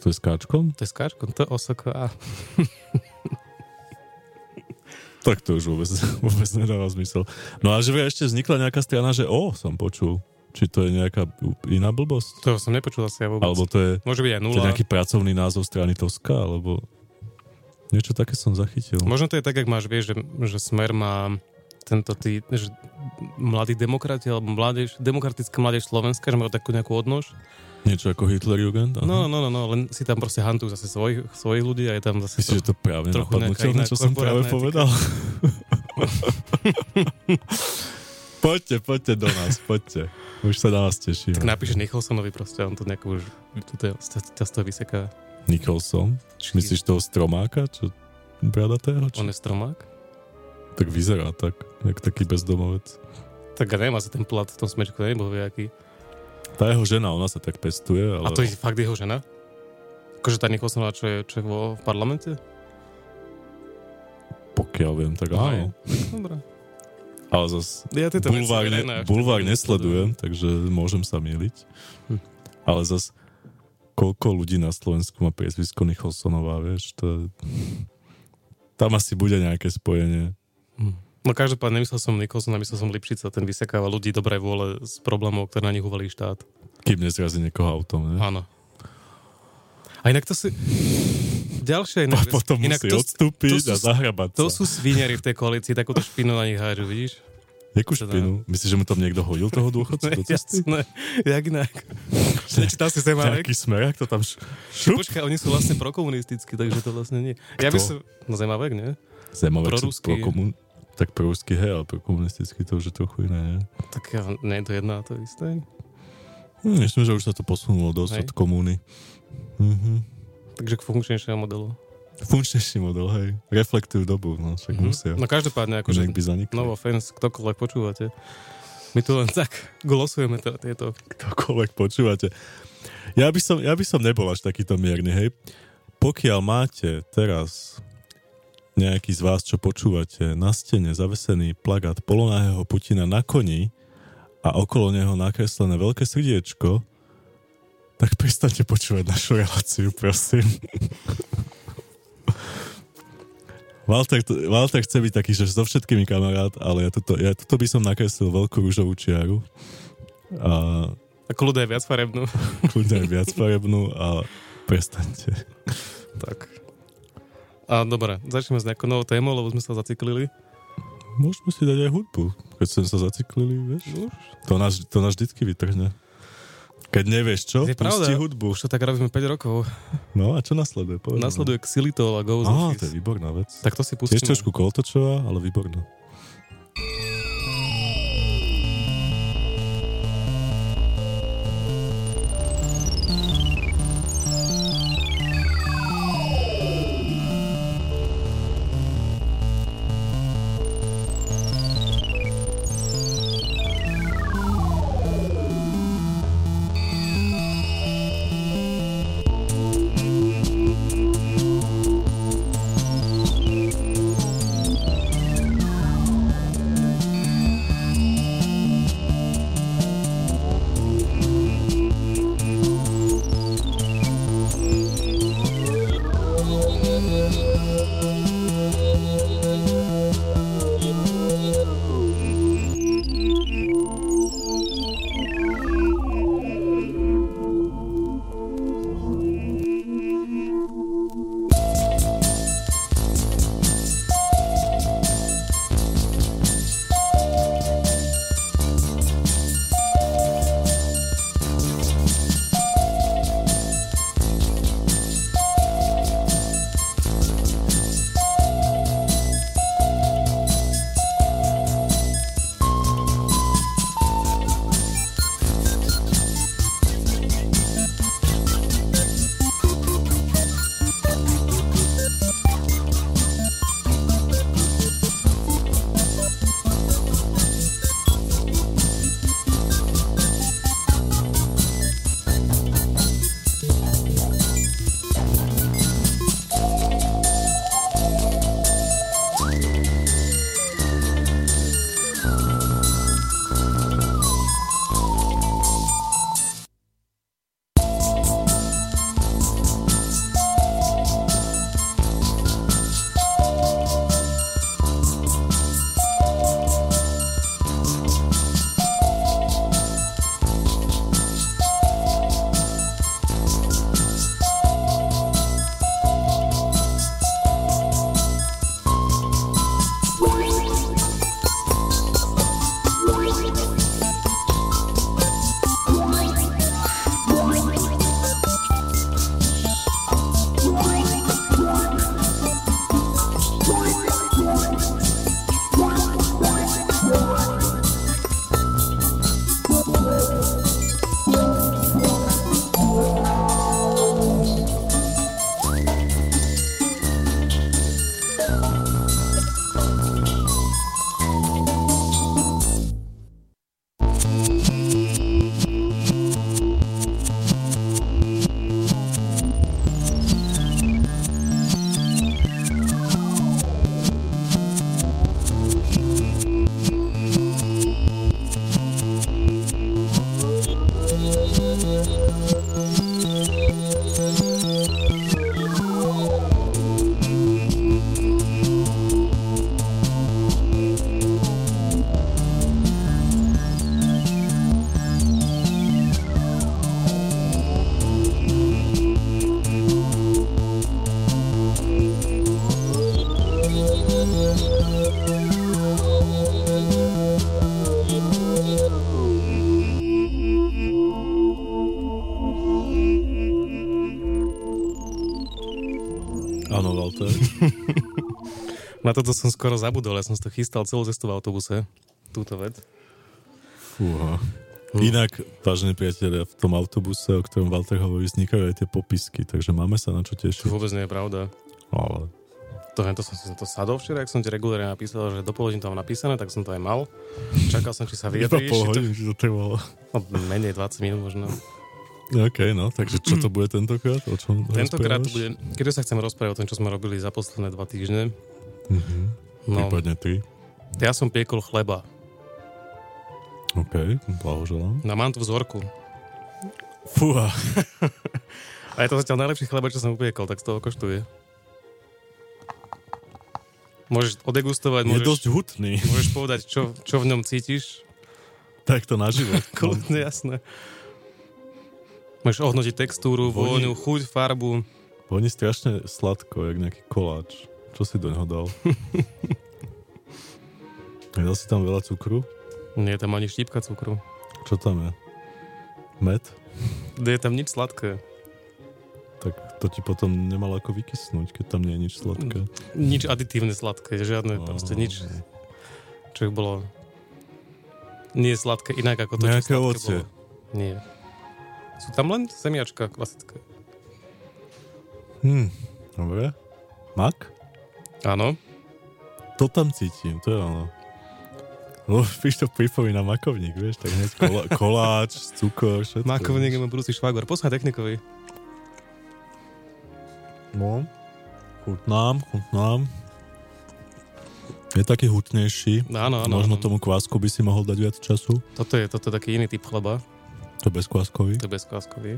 To je s K-čkom? To je s K-čkom, to je Osoko A. Tak to už vôbec nedáva zmysel. No a že ešte vznikla nejaká strana, že som počul. Či to je nejaká iná blbosť? To som nepočul asi ja vôbec. Alebo to je, môže byť aj nula. To je nejaký pracovný názov strany Toska, alebo... Niečo také som zachytil. Možno to je tak, jak máš, vieš, že Smer má... že mladí demokrati alebo demokratické mládež Slovenska, že majú takú nejakú odnož. Niečo ako Hitlerjugend? Aha. No, len si tam proste hantujú zase svojich ľudí a je tam zase... Myslíš, že to práve napadnutelné, čo som práve povedal? Poďte do nás, poďte. Už sa na vás teším. Tak napíš Nicholsonovi proste, on to nejako už... Ťa z toho vyseká. Nicholson? Myslíš toho stromáka? Čo? Bradatého? On je stromák? Tak vyzerá tak, jak taký bezdomovec. Tak a nemá sa ten plat v tom smečku, nebol nejaký. Tá jeho žena, ona sa tak pestuje, ale... A to je fakt jeho žena? Akože tá Nicholsonová, čo je v parlamente? Pokiaľ viem, tak áno. Dobre. Ale zase bulvár nesledujem, takže môžem sa myliť. Ale zase koľko ľudí na Slovensku má priezvisko Nicholsonová, vieš? To... Tam asi bude nejaké spojenie. No každopádne, nemyslel som Nicholsona, myslel som Lipšica, ten vysekáva ľudí dobrej vôle z problémov, ktoré na nich uvalí štát. Kým nezrazí niekoho autom, ne? Áno. A inak to si... Ďalšie inak... Potom musí odstúpiť a zahrabať sa. To sú sviniari v tej koalícii, takúto špinu na nich hážu, vidíš? Jakú špinu? Myslíš, že mu tam niekto hodil toho dôchodcu? Jasné, jak inak. Nejaký Smerák to tam šup. Počkaj, oni sú vlastne prokomunistickí, takže to vlastne nie. Kto? No Zemavek, nie? Zemavek sú tak prorusky, hej, ale prokomunistický to už je trochu iné, nie? Tak ja, nie je to jedno a to isté. Myslím, že už sa to posunulo dosť od komúny. Mhm. Takže k funkčnejšia modelu. Funkčnejší model, hej. Reflektujú dobu, no však musia. No každopádne, akože Novo Fans, ktokoľvek počúvate. My tu len tak glosujeme tieto. Ktokoľvek počúvate. Ja by som nebol až takýto mierny, hej. Pokiaľ máte teraz nejaký z vás, čo počúvate, na stene zavesený plagát polonahého Putina na koni a okolo neho nakreslené veľké srdiečko, tak prestaňte počúvať našu reláciu, prosím. Walter chce byť taký, že so všetkými kamarát, ale ja toto by som nakreslil veľkú ružovú čiaru. A kľuda je viac farebnú. A prestaňte. Tak. A dobre, začneme s nejakou novou témou, lebo sme sa zaciklili. Môžeme si dať aj hudbu, keď sme sa zaciklili, vieš? To nás vždycky vytrhne. Keď nevieš čo, pustí hudbu. Už to tak robíme 5 rokov. No a čo nasleduje? Povedme. Nasleduje Xylitol a Goes on Fizz. To je výborná vec. Tak to si pustíme. Tiež trošku koltočová, ale výborná. Áno, Walter. Na toto som skoro zabudol, ja som si to chystal celú cestu v autobuse, túto vec. Fúha. Inak, vážení priatelia, v tom autobuse, o ktorom Walter hovorí, vznikajú aj tie popisky, takže máme sa na čo tešiť. To vôbec nie je pravda. Ale... To som sadol včera, ak som ti regulárne napísal, že do pol hodín to mám napísané, tak som to aj mal. Čakal som, či sa vyjadríš. Iba pol hodín, či to trvalo. No, menej 20 minút možno. OK, no, takže čo to bude tentokrát? O čom tentokrát to bude, keď sa chceme rozprávať o tom, čo sme robili za posledné 2 týždne. Mm-hmm. No, prípadne 3. Ja som piekol chleba. OK, blahoželám. No, mám tu vzorku. Fúha. A je to zatiaľ najlepší chleba, čo som upiekol, tak z toho koštuje. Môžeš odegustovať, môžeš... Je dosť hutný. Môžeš povedať, čo v ňom cítiš. Tak to naživo. Kľudne, jasné. Môžeš ohodnotiť textúru, vôňu, chuť, farbu. Voní strašne sladko, jak nejaký koláč. Čo si do neho dal? Dal si tam veľa cukru? Nie, tam ani štípka cukru. Čo tam je? Med? Nie, tam nič sladké. Tak to ti potom nemalo ako vykysnúť, keď tam nie je nič sladké. Nič aditívne sladké, žiadne, proste nič, čo ich bolo nie sladké, inak ako to, nejaké čo sladké ovocie. Bolo. Nie. Sú tam len semiačka klasické. Dobre. Mak? Áno. To tam cítim, to je ono. No, víš, to pripomína makovník, vieš, tak hneď koláč, cukor, všetko. Makovník je môj budúci švagor, posláď technikovi. No, chutnám. Je taký hutnejší. Áno. Možno tomu kvásku by si mohol dať viac času. Toto je taký iný typ chleba. To je bezkváskový? To je bezkváskový.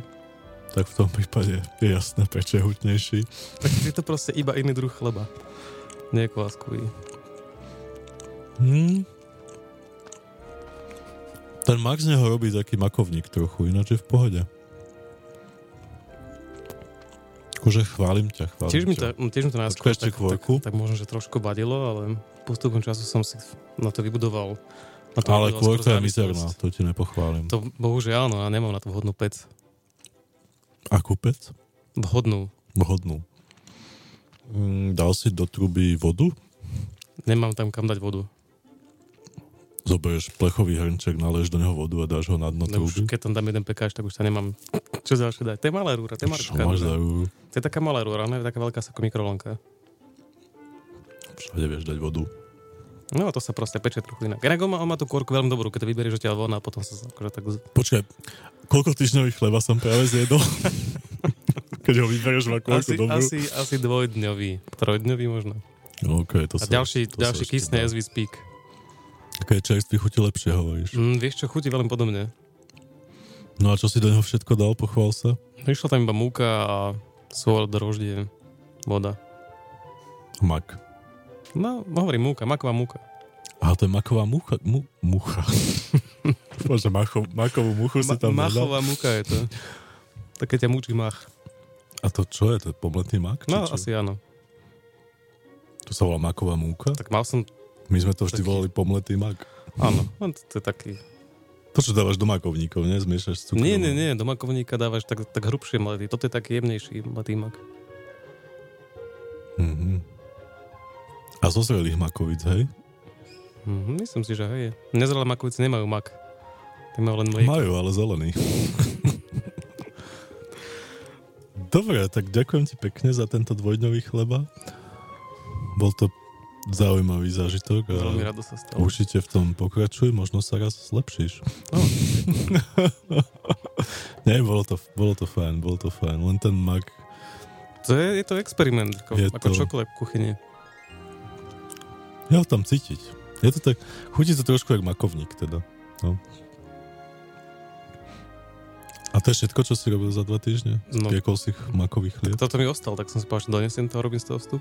Tak v tom prípade je jasné, prečo je hutnejší. Tak je to proste iba iný druh chleba. Nie je kváskový. Ten mak z neho robí taký makovník trochu, ináč je v pohode. Akože chválim ťa. Tiež mi to náskôr tak možno, že trošku badilo, ale postupom času som si na to vybudoval. Na to ale kvorka je mizerná, to ti nepochválim. To bohužiaľ, no ja nemám na to vhodnú pec. Akú pec? Vhodnú. Dal si do truby vodu? Nemám tam kam dať vodu. Zoberieš plechový hrnček, naleješ do neho vodu a dáš ho na dno trúby. Keď tam dám jeden pekáč, tak už sa nemám čo ďalšie dať. To je malá rúra, to je marčka. Čo máš za rúru? To je taká malá rúra, ne? Taká veľká ako mikrovlnka. Všade vieš dať vodu. No to sa proste peče trochu inak. Inak on má tú korku veľmi dobrú, keď to vyberieš odtiaľ von a potom sa akože tak... Počkaj, koľko týždňových chleba som práve zjedol? Keď ho vyberieš, má korku dobrú. Asi 2-dňový, 3-dňový možno. Okay, to a sa, ďalší kysne as we speak. Také čerstvý chuti lepšie, hovoríš. Vieš čo, chuti veľmi podobne. No a čo si do neho všetko dal, pochvál sa? Išla tam iba múka a sôl, droždie, voda. Mak. No, hovorím múka, maková múka. Aha, to je maková múcha. Múcha. Bože, makovú múchu si tam dal. Machová múka je to. Také ťa múči mach. A to čo je? To je pomletný mak? No, asi áno. To sa volá maková múka? Tak mal som... My sme to vždy volali pomletý mak. Áno, to je taký... To, čo dávaš do makovníkov, ne? Zmiešaš s cukrom. Nie, do makovníka dávaš tak hrubšie mletý. Toto je taký jemnejší mletý mak. Mm-hmm. A zo zrelých makovic, hej? Myslím si, že hej. Nezrelé makovice nemajú mak. Nemajú len mlieko. Majú, ale zelený. Dobre, tak ďakujem ti pekne za tento dvojdňový chleba. Bol to zaujímavý zážitok a veľmi rado sa stalo. Určite v tom pokračuj, možno sa raz zlepšíš. Nie, bolo to fajn, len ten mak. To je to experiment, ako čokolád v kuchyni. Ja ho tam cítiť. Je to tak, chutí to trošku jak makovník teda. No. A to je všetko, čo si robil za 2 týždne? No. Piekol si makový chlieb? Toto mi ostalo, tak som si povedal, že donesiem toho, robím z toho vstup.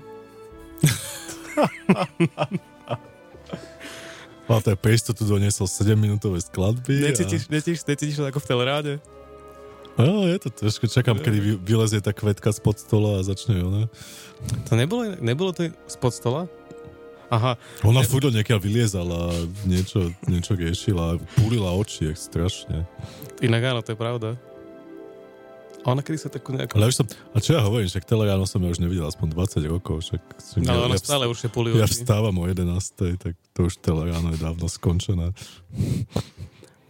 Walter, prečo tu doniesol 7-minútové skladby? Necítiš to ako v Teleráne? No, je to trošku, čakám, kedy vylezie tá kvetka spod stola a začne ona. To nebolo to spod stola? Aha. Ona furt niekiaľ vyliezala, niečo riešila, púrila oči, jak strašne. Inak áno, to je pravda. A ona kedy sa takú nejakú... Ale už som, a čo ja hovorím, však Teleráno som ja už nevidel aspoň 20 rokov, však... Ale ona stále už je púli oči. Ja vstávam o 11:00, tak to už Teleráno je dávno skončené.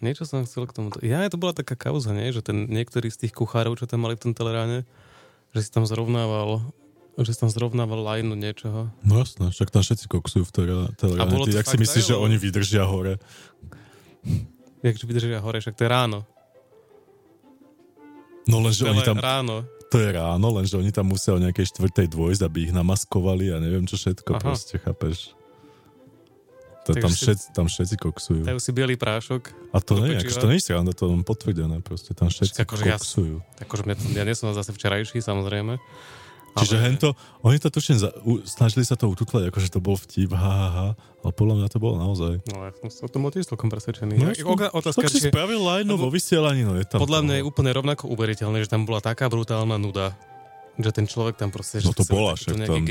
Niečo som chcel k tomu... Ja, to bola taká kauza, nie? Že ten niektorý z tých kuchárov, čo tam mali v tom Teleráne, že si tam zrovnával... Že som zrovnával lineu niečoho. No jasné, však tam všetci koksujú v Teleráne. Ty, jak si myslíš, že oni vydržia hore? Jak vydržia hore, však to je ráno. No lenže oni tam... Ráno. To je ráno, lenže oni tam musia o nejakej 4:00 dôjsť, aby ich namaskovali a neviem čo všetko. Aha. Proste, chápeš? Tam všetci koksujú. Tam si bielý prášok. A to nie, akože to nie je sranda, to je potvrdené proste. Tam všetci koksujú. Akože ja nie som zase včerajší, samozrejme. Čiže hento, oni to tuším, snažili sa to ututlať, akože to bol vtip, ale podľa mňa to bolo naozaj. No ja som o tom tiež celkom presvedčený. No, tak si spravil lajno vo vysielaní, no je tam. Podľa mňa je úplne rovnako uveriteľné, že tam bola taká brutálna nuda, že ten človek tam proste... No to bola, však tam,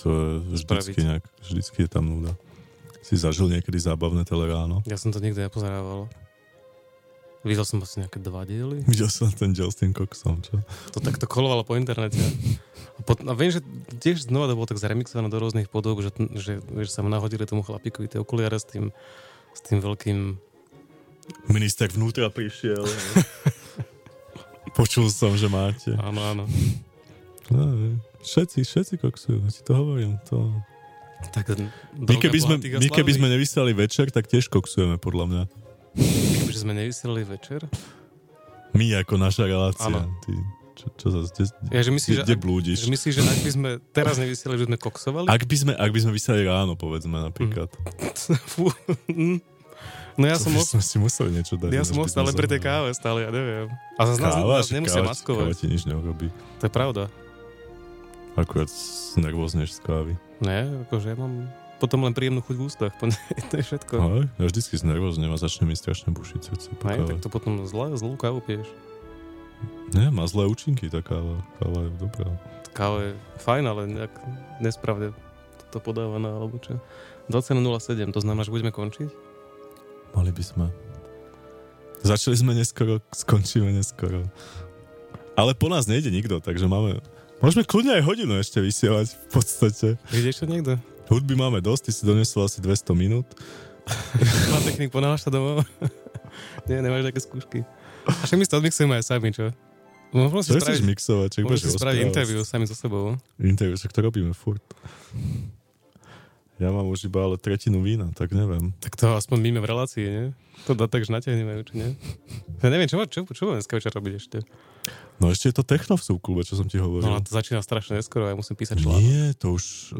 to je vždycky je tam nuda. Si zažil niekedy zábavné Teleráno? Ja som to nikdy nepozerával. Videl som asi nejaké 2 diely. Videl som ten diel s tým koksom, čo? To takto kolovalo po internete. A viem, že tiež znova to bolo tak zaremixované do rôznych podob, že sa mu nahodili tomu chlapíkovi tie okuliare s tým veľkým... Minister vnútra prišiel. Počul som, že máte. Áno, áno. Všetci koksujú, ti to hovorím, to... Tak, my keby sme nevysielali večer, tak tiež koksujeme, podľa mňa. Kebyže sme nevysielali večer? My, ako naša relácia. Ty, čo zase, kde blúdiš? Že myslíš, že ak by sme teraz nevysielali, že sme koksovali? Ak by sme vysielali ráno, povedzme, napríklad. No ja sme si museli niečo dať. Ja som stále pri tej káve, ja neviem. A zase nás nemusia maskovať. Káva ti nič neurobí. To je pravda. Akurát nervózneš z kávy. Nie, akože ja mám... Potom len príjemnú chuť v ústach, to je všetko. Aj, ja vždycky z nervóznem a začne mi strašne bušiť srdce. Aj, tak to potom zlú kávu piješ. Nie, má zlé účinky tá káva. Káva je dobrá. Káva je fajn, ale nejak nesprávne to podávaná, alebo čo. 20:07, to znamená, že budeme končiť? Mali by sme. Začali sme neskoro, skončíme neskoro. Ale po nás nejde nikto, takže môžeme kľudne aj hodinu ešte vysielať v podstate. Ide ešte niekto? Hudby máme dosť, ty si donesol asi 200 minút. Má technik, ponáhaš sa domov? Nie, nemáš také skúšky. A však my si to odmixujeme aj sami, čo? Čo chceš mixovať? Môžeš si spraviť interview sami so sebou. Interview, však to robíme furt. Ja mám už iba ale tretinu vína, tak neviem. Tak to aspoň míme v relácii, nie? To dá tak, že natiahneme, či nie? Ja neviem, čo budem dneska večer robiť ešte? No ešte je to techno v Súbklube, čo som ti hovoril. No to začína strašne neskoro, ja musím písať článok. Nie, to už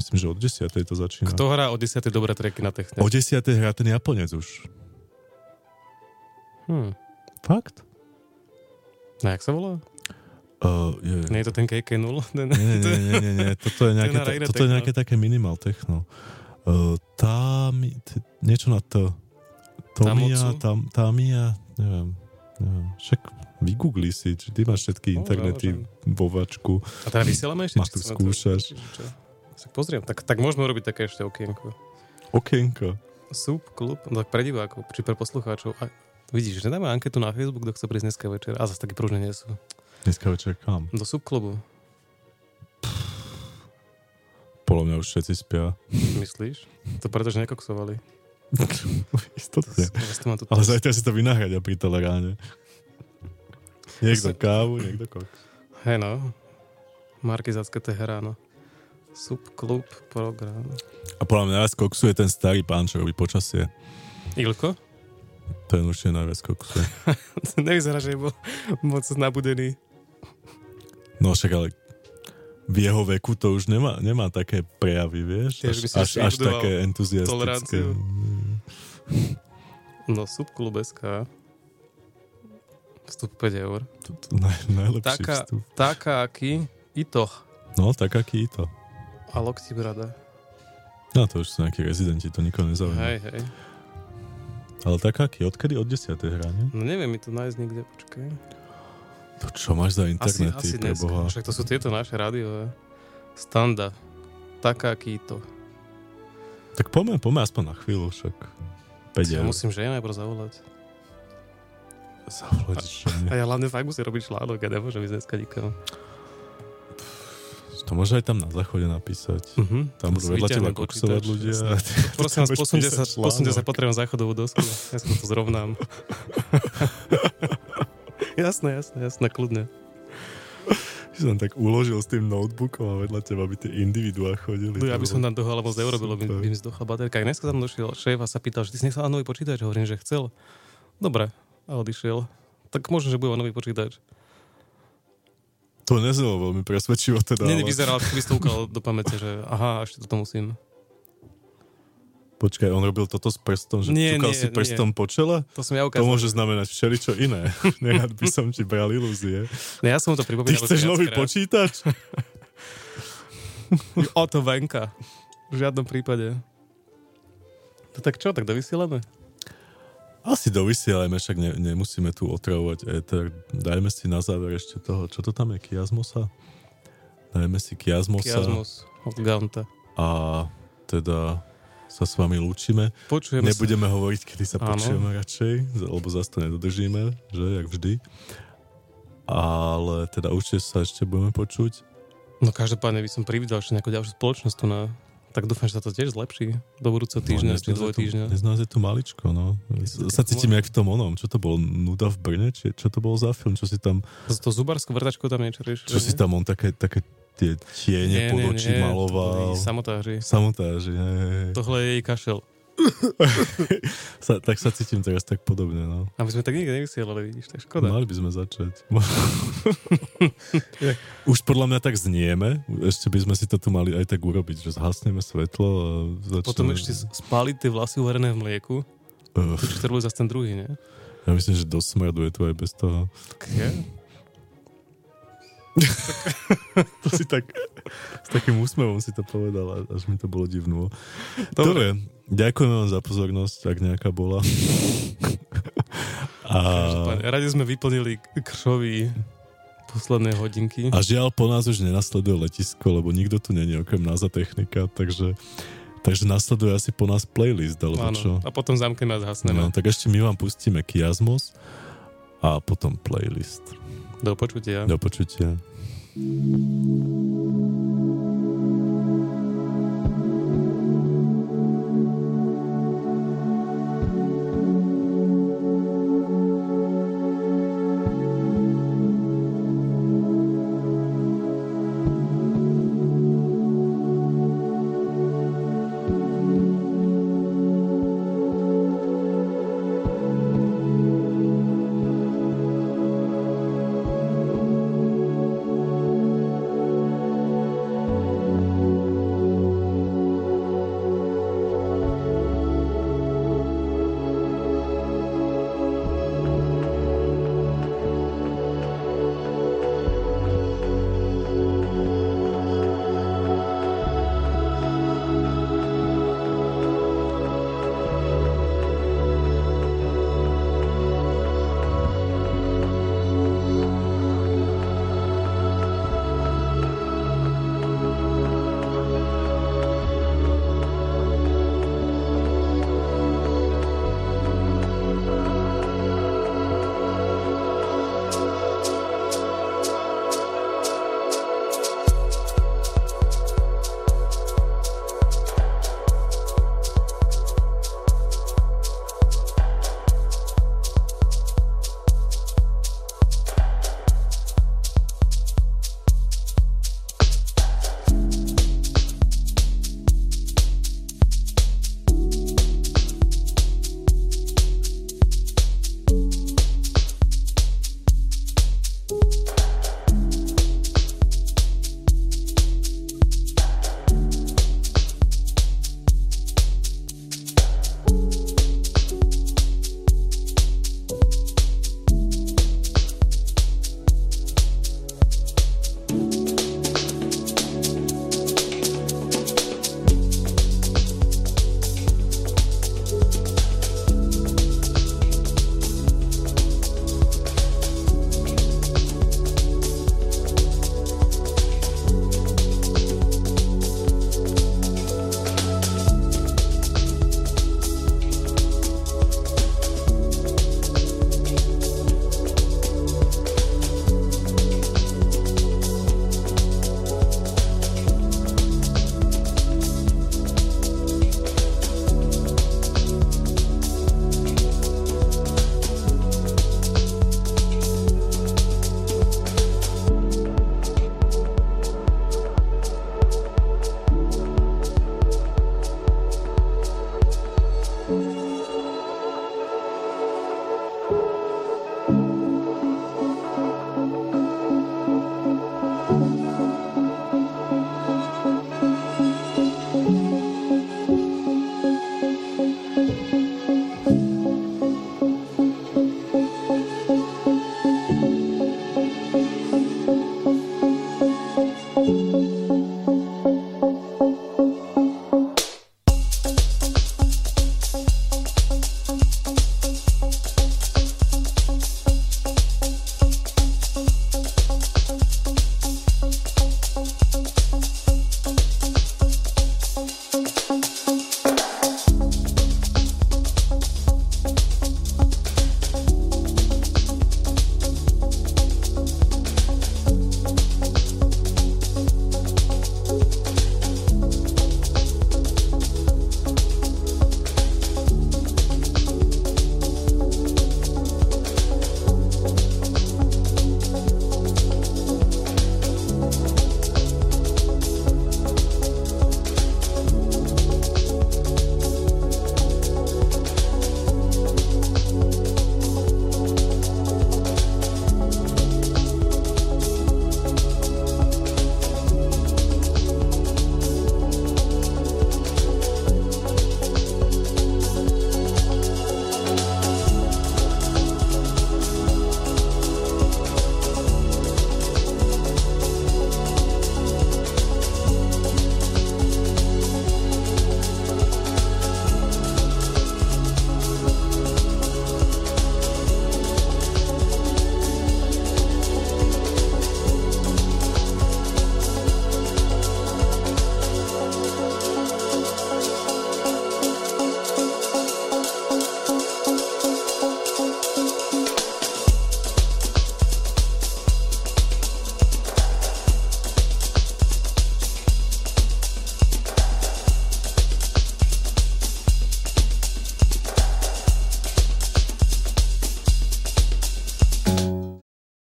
myslím, že od 10:00 to začína. Kto hrá od 10:00 dobré tracky na techne? O 10:00 hrá ten Japonec už. Fakt? No jak sa volá? Nie je to ten KK0? Nie. Toto je nejaké také minimal techno. Niečo na to. Tomia, Tamia, neviem. Však vygoogli si, či ty máš všetky internety vo vačku. A teda vysielame ešte? Máš to skúšaš. Tak pozriem, tak môžeme robiť také ešte okienko. Okienko. Soup klub, tak pre divákov, či pre poslucháčov. A vidíš, že nedáme anketu na Facebook, kto chce prísť dneska večer. A zase také prúžne nie sú. Dneska večer kam? Do Subklubu. Podľa mňa už všetci spia. Myslíš? To preto, že nekoksovali. Istotne. Ale zajtra si to vynahradia pri Teleráne. Niekto kávu, niekto koks. Hej no. Markizácké Teheráno. Subklub program. A podľa mňa najviac koksuje ten starý pán, čo robí počasie. Ilko? Ten už je najviac koksuje. Nevyzerá, že je bol moc nabudený. No však ale v jeho veku to už nemá také prejavy, vieš? Až také entuziastické. No, subklub.sk vstup 5 €. Najlepší vstup. Takaaki Itoh. No, Takaaki Itoh. A lokti brada. No, to už sú nejakí rezidenti, to nikoho nezaujíma. Hej. Ale Takaaki, odkedy od 10:00 hrá, nie? No neviem, mi to nájsť nikde, počkaj. To čo máš za internety, preboha? Však to sú tieto naše rádiové. Standa. Takaaki Itoh. Tak poďme aspoň na chvíľu, však 5 eur. Musím že najprv zavolať. A ja hlavne fakt musím robiť článok, ja nemôžem ísť dneska nikomu. To môže aj tam na záchode napísať. Uh-huh. Tam budú vedľa teba koksovať ľudia. Prosím vás, posunte sa, potrebujem záchodovú dosku. Ja sa to zrovnám. Jasné, kľudne. Že som tak uložil s tým notebookom a vedľa teba by tie individuá chodili. No ja by som tam toho alebo z euro, by mi zdochla baterka. Ak dneska tam došiel šéf a sa pýtal, že ty si nechcel nový počítač, hovorím, že chcel. Dobre, a odišiel. Tak možno, že bude nový počítač. To neznelo veľmi presvedčivo teda. Nevyzeral, keby si to ukázal do pamäte, že aha, ešte toto musím. Počkaj, on robil toto s prstom, že cukal si prstom po čele? To som ja ukázal. To môže znamenať všeličo iné. Nerad by som ti bral ilúzie. No ja som to pripomínal. Ty chceš nový počítač? O to venka. V žiadnom prípade. To tak čo, tak dovysielame? Asi dovysielajme, však nemusíme tu otravovať éter. Dajme si na záver ešte toho, čo to tam je, Kiasmosa? Dajme si Kiasmosa. Kiasmos od Gaunta. A teda sa s vami lúčime. Počujeme. Nebudeme sa hovoriť, kedy sa počujeme radšej, lebo zase to nedodržíme, že, jak vždy. Ale teda určite sa ešte budeme počuť. No každopádne by som privítal ešte nejakú ďalšiu spoločnosť tu na... Tak dúfam, že sa to tiež zlepší do budúceho týždňa, či dvoj týždňa. Dnes nás je tu maličko, no. Sa cítim jak v tom onom. Čo to bolo? Nuda v Brne? Čo to bolo za film? Čo si tam... Z toho zubárskou vrtačkou tam niečo riešil. Čo si tam on také tie tiene pod oči maloval. Samotáži. Hej. Tohle je jej kašel. Tak sa cítim teraz tak podobne, no. A my sme tak nikde nevysielali, vidíš, to je škoda. Mali by sme začať. Už podľa mňa tak znieme, ešte by sme si to tu mali aj tak urobiť, že zhasneme svetlo a začneme. Potom ešte spáliť tie vlasy uvarené v mlieku. To bol zase ten druhý, ne? Ja myslím, že dosť smrduje to aj bez toho. Je? To si tak s takým úsmevom si to povedal, až mi to bolo divno. Dobre, ďakujem vám za pozornosť, ak nejaká bola. A radi sme vyplnili kršový posledné hodinky. A žiaľ, po nás už nenasleduje letisko, lebo nikto tu není okrem nás a technika, takže nasleduje asi po nás playlist, alebo áno, čo? A potom zamkneme a zhasneme. No, tak ešte my vám pustíme Kiasmos a potom playlist. Do počutia. Do počutia.